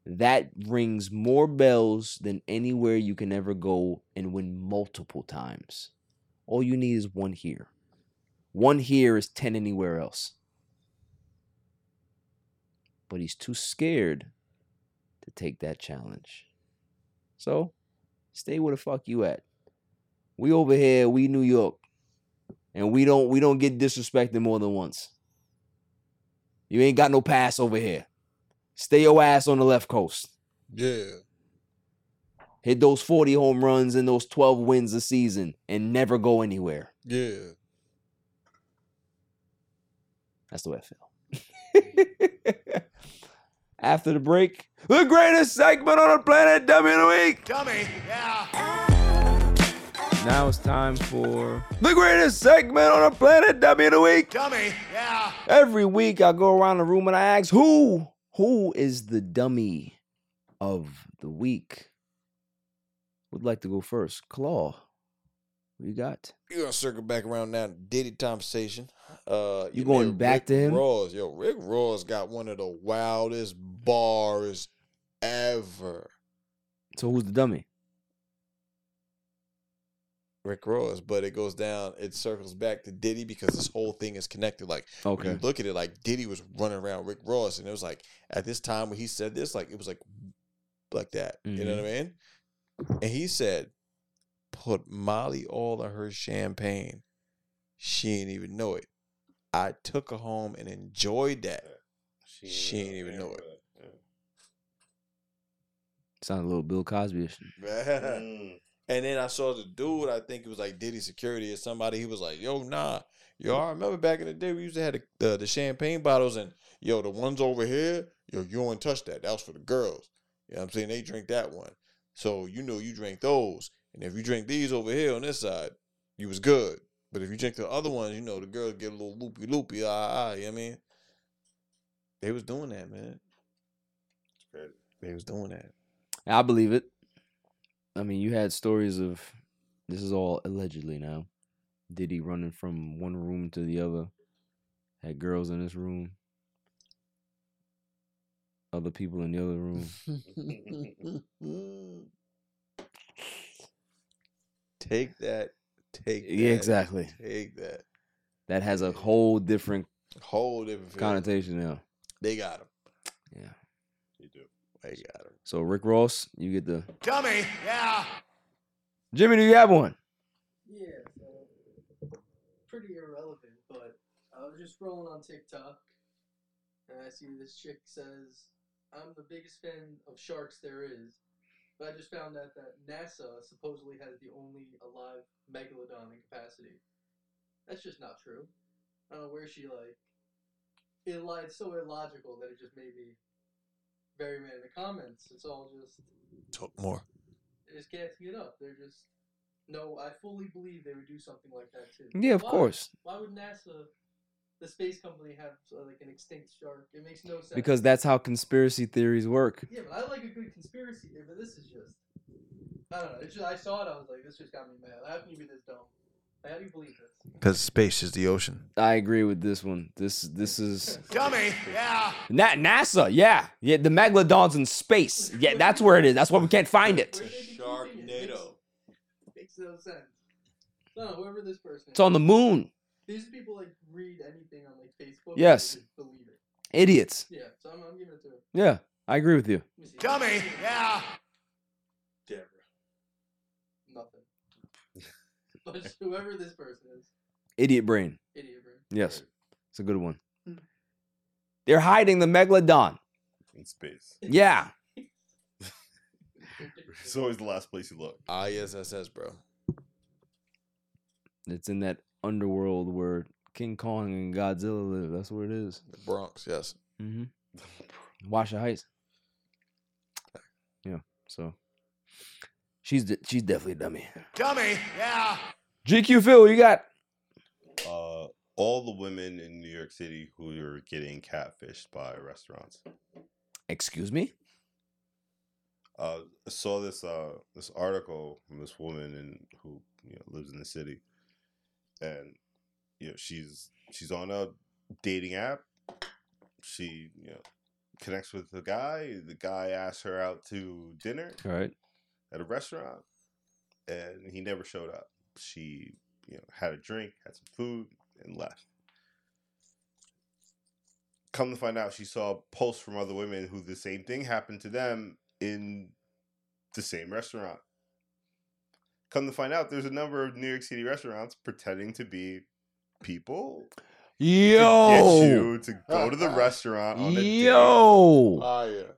that rings more bells than anywhere you can ever go and win multiple times. All you need is one here. One here is 10 anywhere else. But he's too scared to take that challenge. So, stay where the fuck you at. We over here, we New York. And we don't get disrespected more than once. You ain't got no pass over here. Stay your ass on the left coast. Yeah. Hit those 40 home runs and those 12 wins a season and never go anywhere. Yeah. That's the way I feel. After the break, the greatest segment on the planet, Dummy of the Week. Dummy, yeah. Now it's time for the greatest segment on the planet, Dummy of the Week. Dummy, yeah. Every week I go around the room and I ask who is the dummy of the week? Would like to go first. Claw, what you got? You're going to circle back around now to Diddy conversation. You going back to him? Ross. Yo, Rick Ross got one of the wildest bars ever. So who's the dummy? Rick Ross, but it goes down, it circles back to Diddy, because this whole thing is connected. Like, okay, when you look at it, like, Diddy was running around Rick Ross, and it was like, at this time when he said this, like, it was like that. Mm-hmm. You know what I mean? And he said, put Molly all of her champagne. She didn't even know it. I took her home and enjoyed that. She didn't even know it. Yeah. Sound a little Bill Cosby-ish. And then I saw the dude, I think it was like Diddy Security or somebody. He was like, yo, nah. Yo, I remember back in the day, we used to have the champagne bottles, and, yo, the ones over here, yo, you don't touch that. That was for the girls. You know what I'm saying? They drink that one. So, you know, you drink those. And if you drink these over here on this side, you was good. But if you check the other ones, you know, the girls get a little loopy-loopy, you know what I mean? They was doing that, man. They was doing that. I believe it. I mean, you had stories of, this is all allegedly now, Diddy running from one room to the other, had girls in this room, other people in the other room. Take that. Take that. Yeah, exactly. Take that. That has a whole different connotation now. They got him. Yeah. They do. They got him. So Rick Ross, you get the dummy. Yeah. Jimmy, do you have one? Yeah. So pretty irrelevant, but I was just scrolling on TikTok, and I see this chick says, "I'm the biggest fan of sharks there is." But I just found out that NASA supposedly has the only alive megalodon in capacity. That's just not true. I don't know where she, like, it's so illogical that it just made me very mad in the comments. It's all just... Talk more. They're just casting it up. They're just... No, I fully believe they would do something like that, too. Yeah, of course. Why would NASA, the space company, have, like, an extinct shark? It makes no sense. Because that's how conspiracy theories work. Yeah, but I like a good conspiracy theory, but this is just... I don't know. It's just, I saw it, I was like, this just got me mad. How can you be this dumb? How do you believe this? Because space is the ocean. I agree with this one. This is... Dummy! Yeah! NASA, yeah. Yeah, the megalodon's in space. Yeah, that's where it is. That's why we can't find it. Sharknado. Makes no sense. No, whoever this person is. It's on the moon. These people, like, read anything on, like, Facebook. Yes. And they just believe it. Idiots. Yeah, so I'm giving it to them. Yeah, I agree with you. Dummy! Yeah! But whoever this person is. Idiot brain. Yes. It's a good one. They're hiding the megalodon. In space. Yeah. It's always the last place you look. ISS, bro. It's in that underworld where King Kong and Godzilla live. That's where it is. The Bronx, yes. Mm-hmm. Washoe Heights. Yeah, so. She's definitely a dummy. Dummy, yeah. GQ Phil, you got? All the women in New York City who are getting catfished by restaurants. Excuse me? I saw this article from this woman who lives in the city, and she's on a dating app. She connects with the guy. The guy asks her out to dinner. All right. At a restaurant, and he never showed up. She, had a drink, had some food, and left. Come to find out, she saw posts from other women who the same thing happened to them in the same restaurant. Come to find out, there's a number of New York City restaurants pretending to be people. Yo! To get you to go to the restaurant on a date.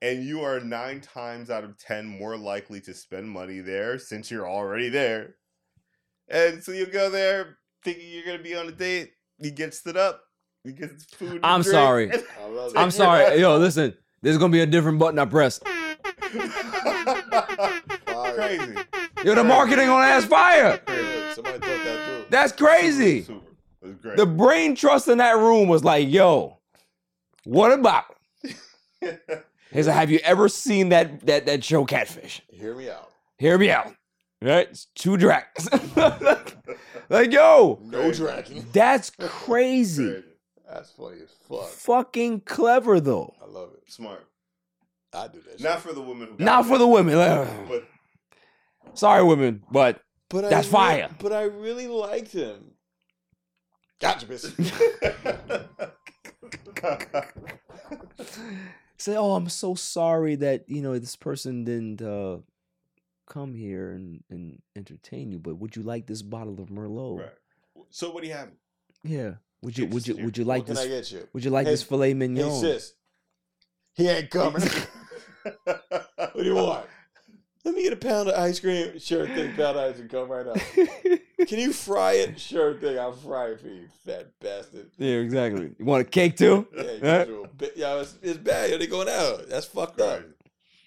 And you are 9 times out of 10 more likely to spend money there since you're already there. And so you go there thinking you're going to be on a date. You get stood up. You get food. I'm sorry. I'm sorry. Yo, listen. There's going to be a different button I press. Crazy. Yo, the marketing on ass fire. Somebody thought that through. That's crazy. Super. Great. The brain trust in that room was like, yo, what about? He's like, have you ever seen that show Catfish? Hear me out. Right? It's 2 dragons. Like, yo. No dragon. That's crazy. That's funny as fuck. Fucking clever, though. I love it. Smart. I do that shit. Not for the women. Sorry, women, but that's fire. But I really liked him. Gotcha, bitch. Say, oh, I'm so sorry that, this person didn't come here and entertain you, but would you like this bottle of Merlot? Right. So what do you have? Yeah. Would you like this? What can I get you? Would you like this filet mignon? Hey, sis. He ain't coming. What do you want? Let me get a pound of ice cream. Sure thing, pound of ice cream. Come right up. Can you fry it? Sure thing, I'll fry it for you, fat bastard. Yeah, exactly. You want a cake too? Yeah, you huh? It's bad. They're going out. That's fucked up.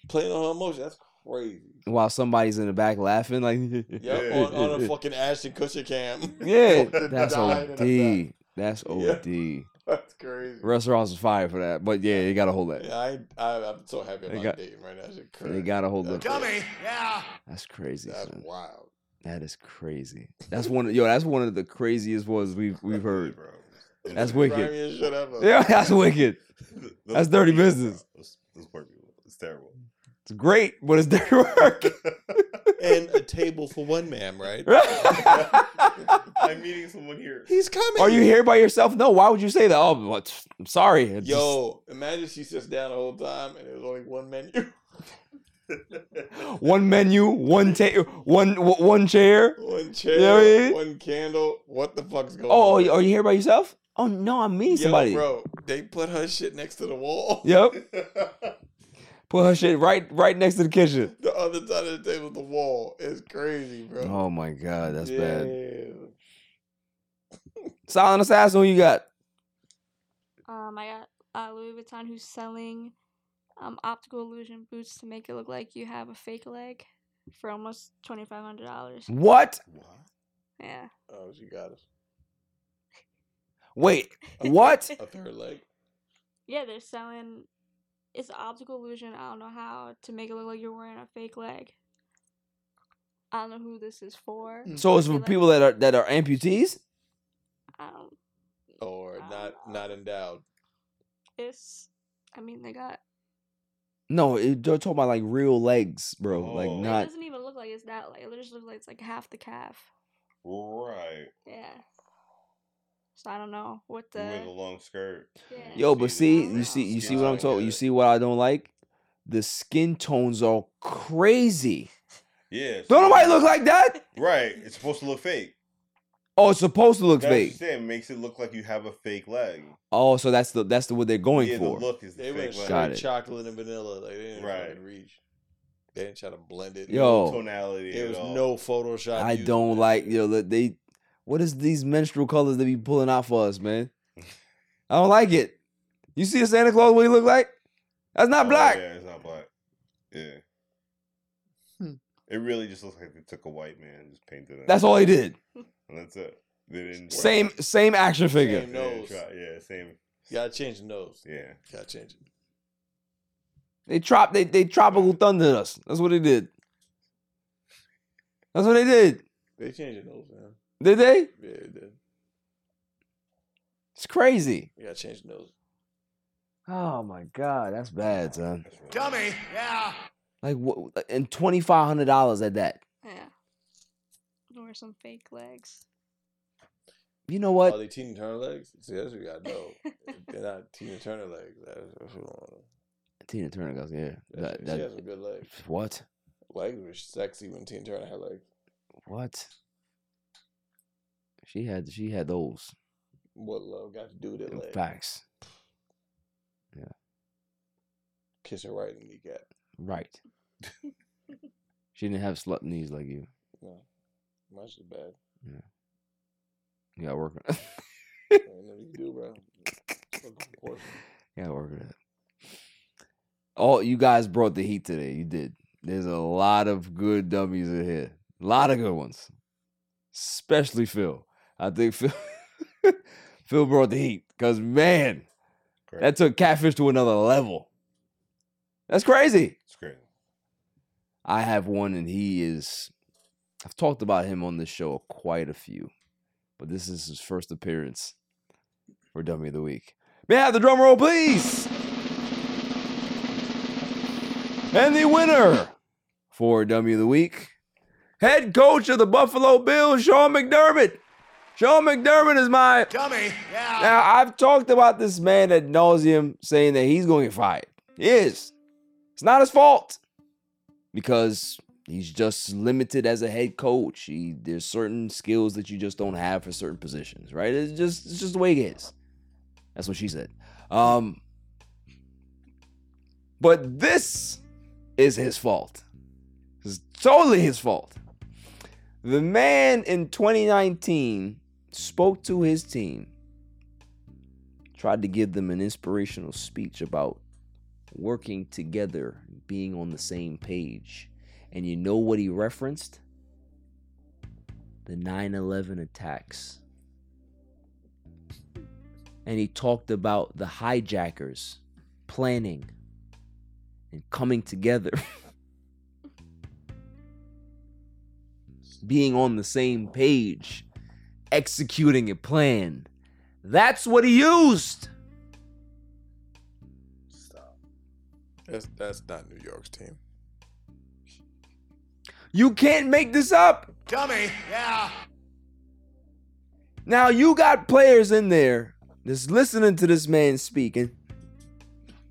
Playing on her emotion. That's crazy. While somebody's in the back laughing, like on a fucking Ashton Kutcher cam. Yeah, that's OD. That's OD. Yeah. That's crazy. Russ Ross is fired for that, but yeah, you gotta hold that. Yeah, I'm so happy about dating right now. They gotta hold that. Dummy, yeah. That's crazy. That's wild. That is crazy. That's one. That's one of the craziest ones we've heard. Bro. That's wicked. Yeah, that's wicked. That's dirty business. It's terrible. It's great, but it's dirty work. And a table for one man, right? I'm meeting someone here. He's coming. Are you here by yourself? No. Why would you say that? Oh, I'm sorry. Imagine she sits down the whole time and there's only one menu. One menu, one table, one chair. One chair, you know what I mean? One candle. What the fuck's going on? Oh, are you here by yourself? Oh, no, I'm meeting somebody. Bro, they put her shit next to the wall. Yep. Put her shit right next to the kitchen. The other side of the table, the wall. It's crazy, bro. Oh, my God. That's bad. Silent Assassin, who you got? I got Louis Vuitton, who's selling... optical illusion boots to make it look like you have a fake leg for almost $2,500. What? Yeah. Oh, she got it. Wait, what? A third leg? Yeah, they're selling... It's an optical illusion, I don't know how, to make it look like you're wearing a fake leg. I don't know who this is for. So it's for people that are amputees? Not endowed. They got... No, they're talking about like real legs, bro. Like not. It doesn't even look like it's that. Like it just looks like it's like half the calf. Right. Yeah. So I don't know what the. With a long skirt. Yeah. Yo, but see what I'm talking. You see what I don't like? The skin tones are crazy. Yeah. Don't nobody look like that. Right. It's supposed to look fake. Oh, it's supposed to look fake. It makes it look like you have a fake leg. Oh, so that's the what they're going for. The look is they fake went leg. Chocolate and vanilla. Like, they didn't fucking reach. They didn't try to blend it. No tonality. There was no Photoshop. I don't like they. What is these menstrual colors they be pulling out for us, man? I don't like it. You see a Santa Claus? What he look like? That's not black. Yeah, it's not black. Yeah. It really just looks like they took a white man and just painted it. That's all he did. And that's it. They didn't same action figure. Same nose. Yeah, same. You gotta change the nose. Yeah. Gotta change it. They tropical thundered us. That's what they did. That's what they did. They changed the nose, man. Did they? Yeah, they did. It's crazy. You gotta change the nose. Oh my God, that's bad, son. Dummy, yeah. Like what? And $2,500 at that. Yeah. Or some fake legs. You know what? Are they Tina Turner legs? See, that's what we gotta know. They're not Tina Turner legs. That's Tina Turner goes, yeah. She has some good legs. What? Legs were sexy when Tina Turner had legs. What? She had those. What love got to do with it? Facts. Yeah. Kiss her right in the kneecap. Right. She didn't have slut knees like you. No. Much is bad. Yeah. You gotta work on it. I know you do, bro. You gotta work on it. Oh, you guys brought the heat today. You did. There's a lot of good dummies in here. A lot of good ones. Especially Phil. I think Phil brought the heat. Because, man, that took Catfish to another level. That's crazy. It's crazy. I have one, and he is... I've talked about him on this show quite a few, but this is his first appearance for Dummy of the Week. May I have the drum roll, please? And the winner for Dummy of the Week, head coach of the Buffalo Bills, Sean McDermott. Sean McDermott is my dummy. Yeah. Now, I've talked about this man ad nauseum saying that he's going to get fired. He is. It's not his fault because... He's just limited as a head coach. There's certain skills that you just don't have for certain positions, right? It's just the way it is. That's what she said. But this is his fault. It's totally his fault. The man in 2019 spoke to his team, tried to give them an inspirational speech about working together, being on the same page. And you know what he referenced? The 9/11 attacks. And he talked about the hijackers planning and coming together. Being on the same page. Executing a plan. That's what he used. Stop. That's not New York's team. You can't make this up. Dummy. Yeah. Now you got players in there just listening to this man speaking.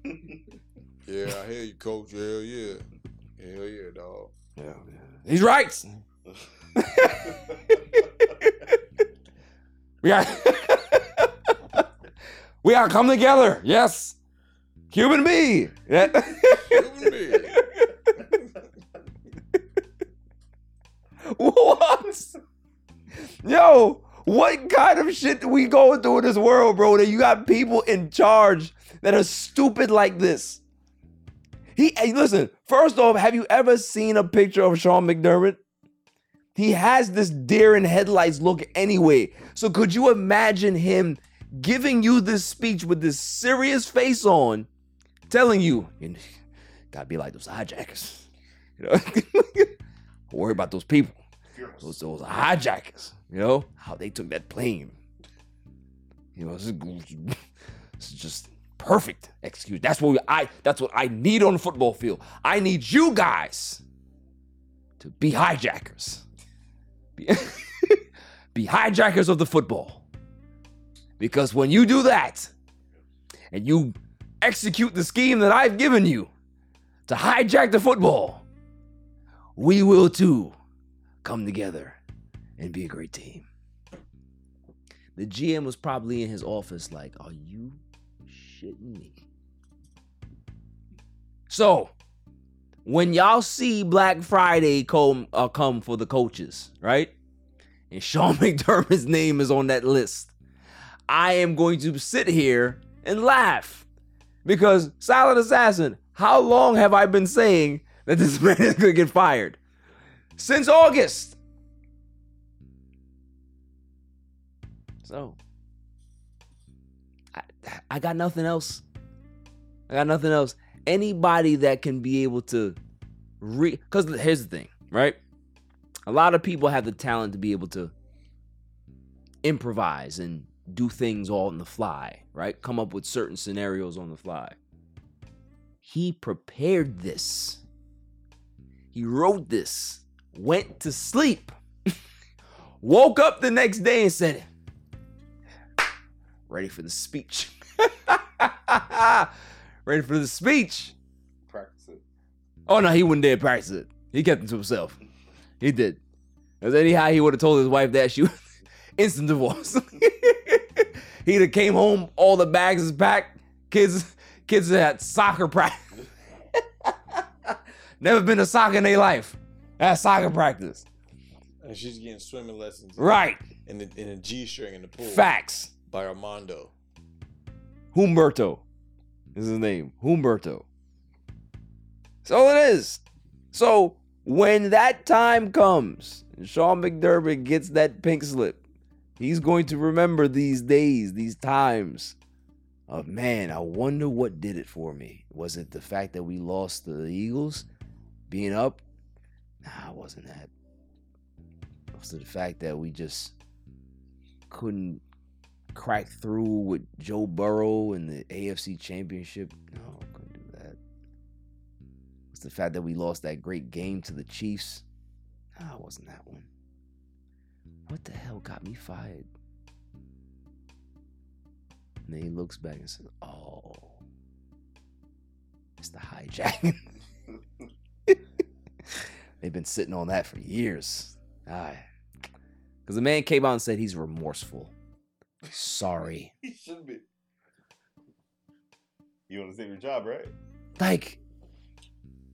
Yeah, I hear you, coach. Hell yeah. Hell yeah, dog. Yeah. He's right. We gotta come together. Yes. Human me. Yeah. Human me. What? Yo, what kind of shit do we going through in this world, bro, that you got people in charge that are stupid like this? Hey, listen, first off, have you ever seen a picture of Sean McDermott? He has this deer in headlights look anyway. So could you imagine him giving you this speech with this serious face on, telling you, you gotta be like those hijackers. You know? Don't worry about those people. Those hijackers, you know, how they took that plane. You know, this is just perfect execution. That's what I need on the football field. I need you guys to be hijackers. Be hijackers of the football. Because when you do that, and you execute the scheme that I've given you to hijack the football, we will too come together and be a great team. The GM was probably in his office like, are you shitting me? So, when y'all see Black Friday come for the coaches, right? And Sean McDermott's name is on that list. I am going to sit here and laugh. Because, Silent Assassin, how long have I been saying that this man is going to get fired? Since August. So, I got nothing else. Anybody that can be able to because here's the thing, right? A lot of people have the talent to be able to improvise and do things all on the fly, right? Come up with certain scenarios on the fly. He prepared this. He wrote this, went to sleep, woke up the next day and said, ready for the speech. Ready for the speech. Practice it. Oh, no, he wouldn't dare practice it. He kept it to himself. He did. Because anyhow, he would have told his wife that she was instant divorce. He'd have came home, all the bags is packed. Kids had soccer practice. Never been to soccer in their life. That's soccer practice. And she's getting swimming lessons. Right. In a G-string in the pool. Facts. By Armando. Humberto. Is his name Humberto? So it is. So when that time comes, and Sean McDermott gets that pink slip, he's going to remember these days, these times. Of man, I wonder what did it for me. Was it the fact that we lost the Eagles, being up? Nah, it wasn't that. It was the fact that we just couldn't crack through with Joe Burrow and the AFC Championship. No, couldn't do that. It's the fact that we lost that great game to the Chiefs. No, it wasn't that one. What the hell got me fired? And then he looks back and says, oh, it's the hijacking. They've been sitting on that for years. All right. Because the man came out and said he's remorseful. Sorry. He should be. You want to save your job, right? Like,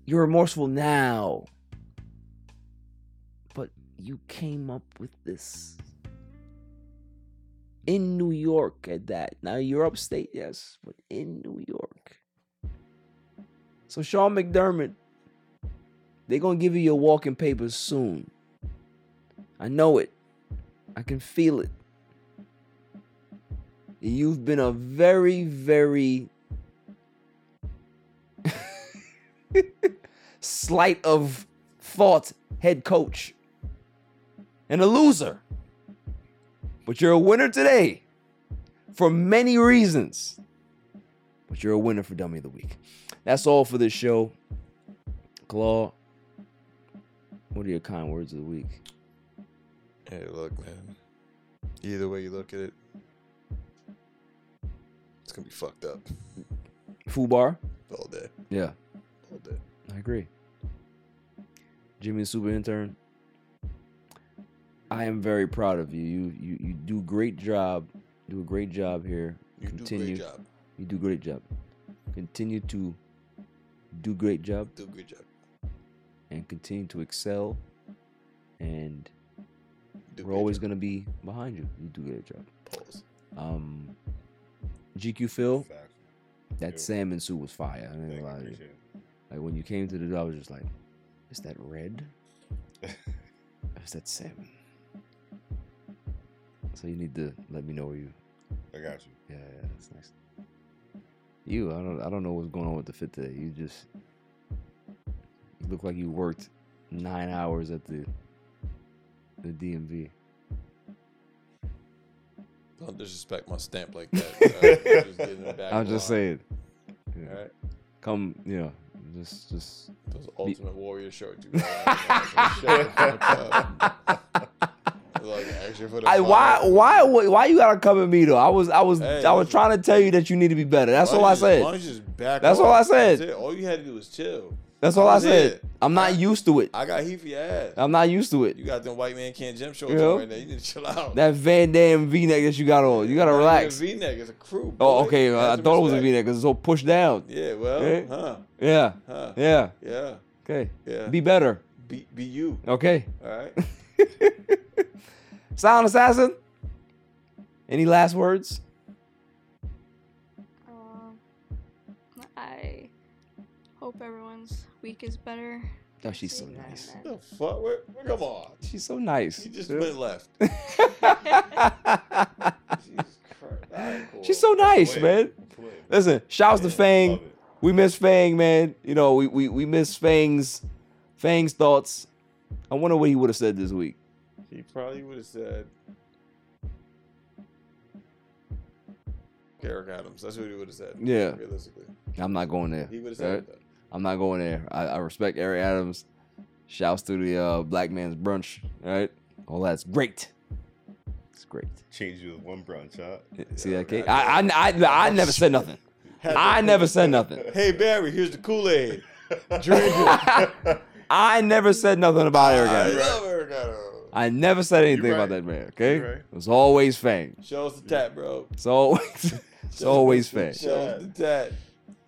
you're remorseful now. But you came up with this. In New York at that. Now, you're upstate, yes, but in New York. So, Sean McDermott, They're going to give you your walking papers soon. I know it. I can feel it. You've been a very, very slight of thought head coach and a loser. But you're a winner today for many reasons. But you're a winner for Dummy of the Week. That's all for this show. Claw, what are your kind words of the week? Hey, look, man. Either way you look at it, it's going to be fucked up. Foobar? All day. Yeah. All day. I agree. Jimmy the Super Intern, I am very proud of you. You do great job. Do a great job here. You do great job. Continue to do great job. Do a great job. And continue to excel. And we're always going to be behind you. You do a great job. Pause. GQ Phil, fact. That salmon suit was fire. I didn't lie to you. Like when you came to the door, I was just like, is that red? Is that salmon? So you need to let me know where you. I got you. Yeah, that's nice. You, I don't know what's going on with the fit today. You look like you worked 9 hours at the DMV. Don't disrespect my stamp like that. I'm just saying. Yeah. All right. Come, you know, just. Those Ultimate Warrior shorts. You like extra for the why you gotta come at me though? I was trying to tell you that you need to be better. That's all I said. Why don't you just back That's off. All I said. That's it. All you had to do was chill. That's all I said. It. I'm not used to it. I got heat for your ass. I'm not used to it. You got them white man can't gym shorts right now. You need to chill out. That Van Damme V-neck that you got on. You gotta relax. V-neck is a crew. Boy. Oh, okay. I thought it was a V-neck because it's all pushed down. Yeah. Well. Okay. Huh. Yeah. Huh. Yeah. Yeah. Okay. Yeah. Be better. Be you. Okay. All right. Silent Assassin. Any last words? I hope everyone's week is better. Oh, she's so nice. The fuck? Come on. She's so nice. She just went left. Jesus Christ. Right, cool. She's so nice, man. Listen, shouts to Fang. We miss Fang, man. You know, we miss Fang's thoughts. I wonder what he would have said this week. He probably would have said Eric Adams. That's what he would have said. Yeah. Realistically. I'm not going there. He would have said that. I'm not going there. I respect Eric Adams. Shouts to the Black Man's Brunch. All right. All that's great. It's great. Change you with one brunch, huh? See that, Kate? I never said nothing. I never said nothing. Hey, Barry, here's the Kool-Aid. Drink it. I never said nothing about Eric Adams. I love Eric Adams. I never said anything about that man, okay? Right. It was always Fang. Show us the tat, bro. It's always Fang. Show us the tat.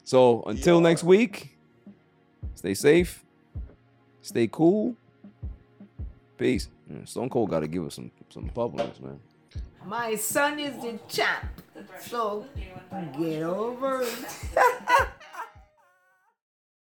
So until next week, stay safe, stay cool, peace. Man, Stone Cold got to give us some publics, man. My son is the champ, so get over it.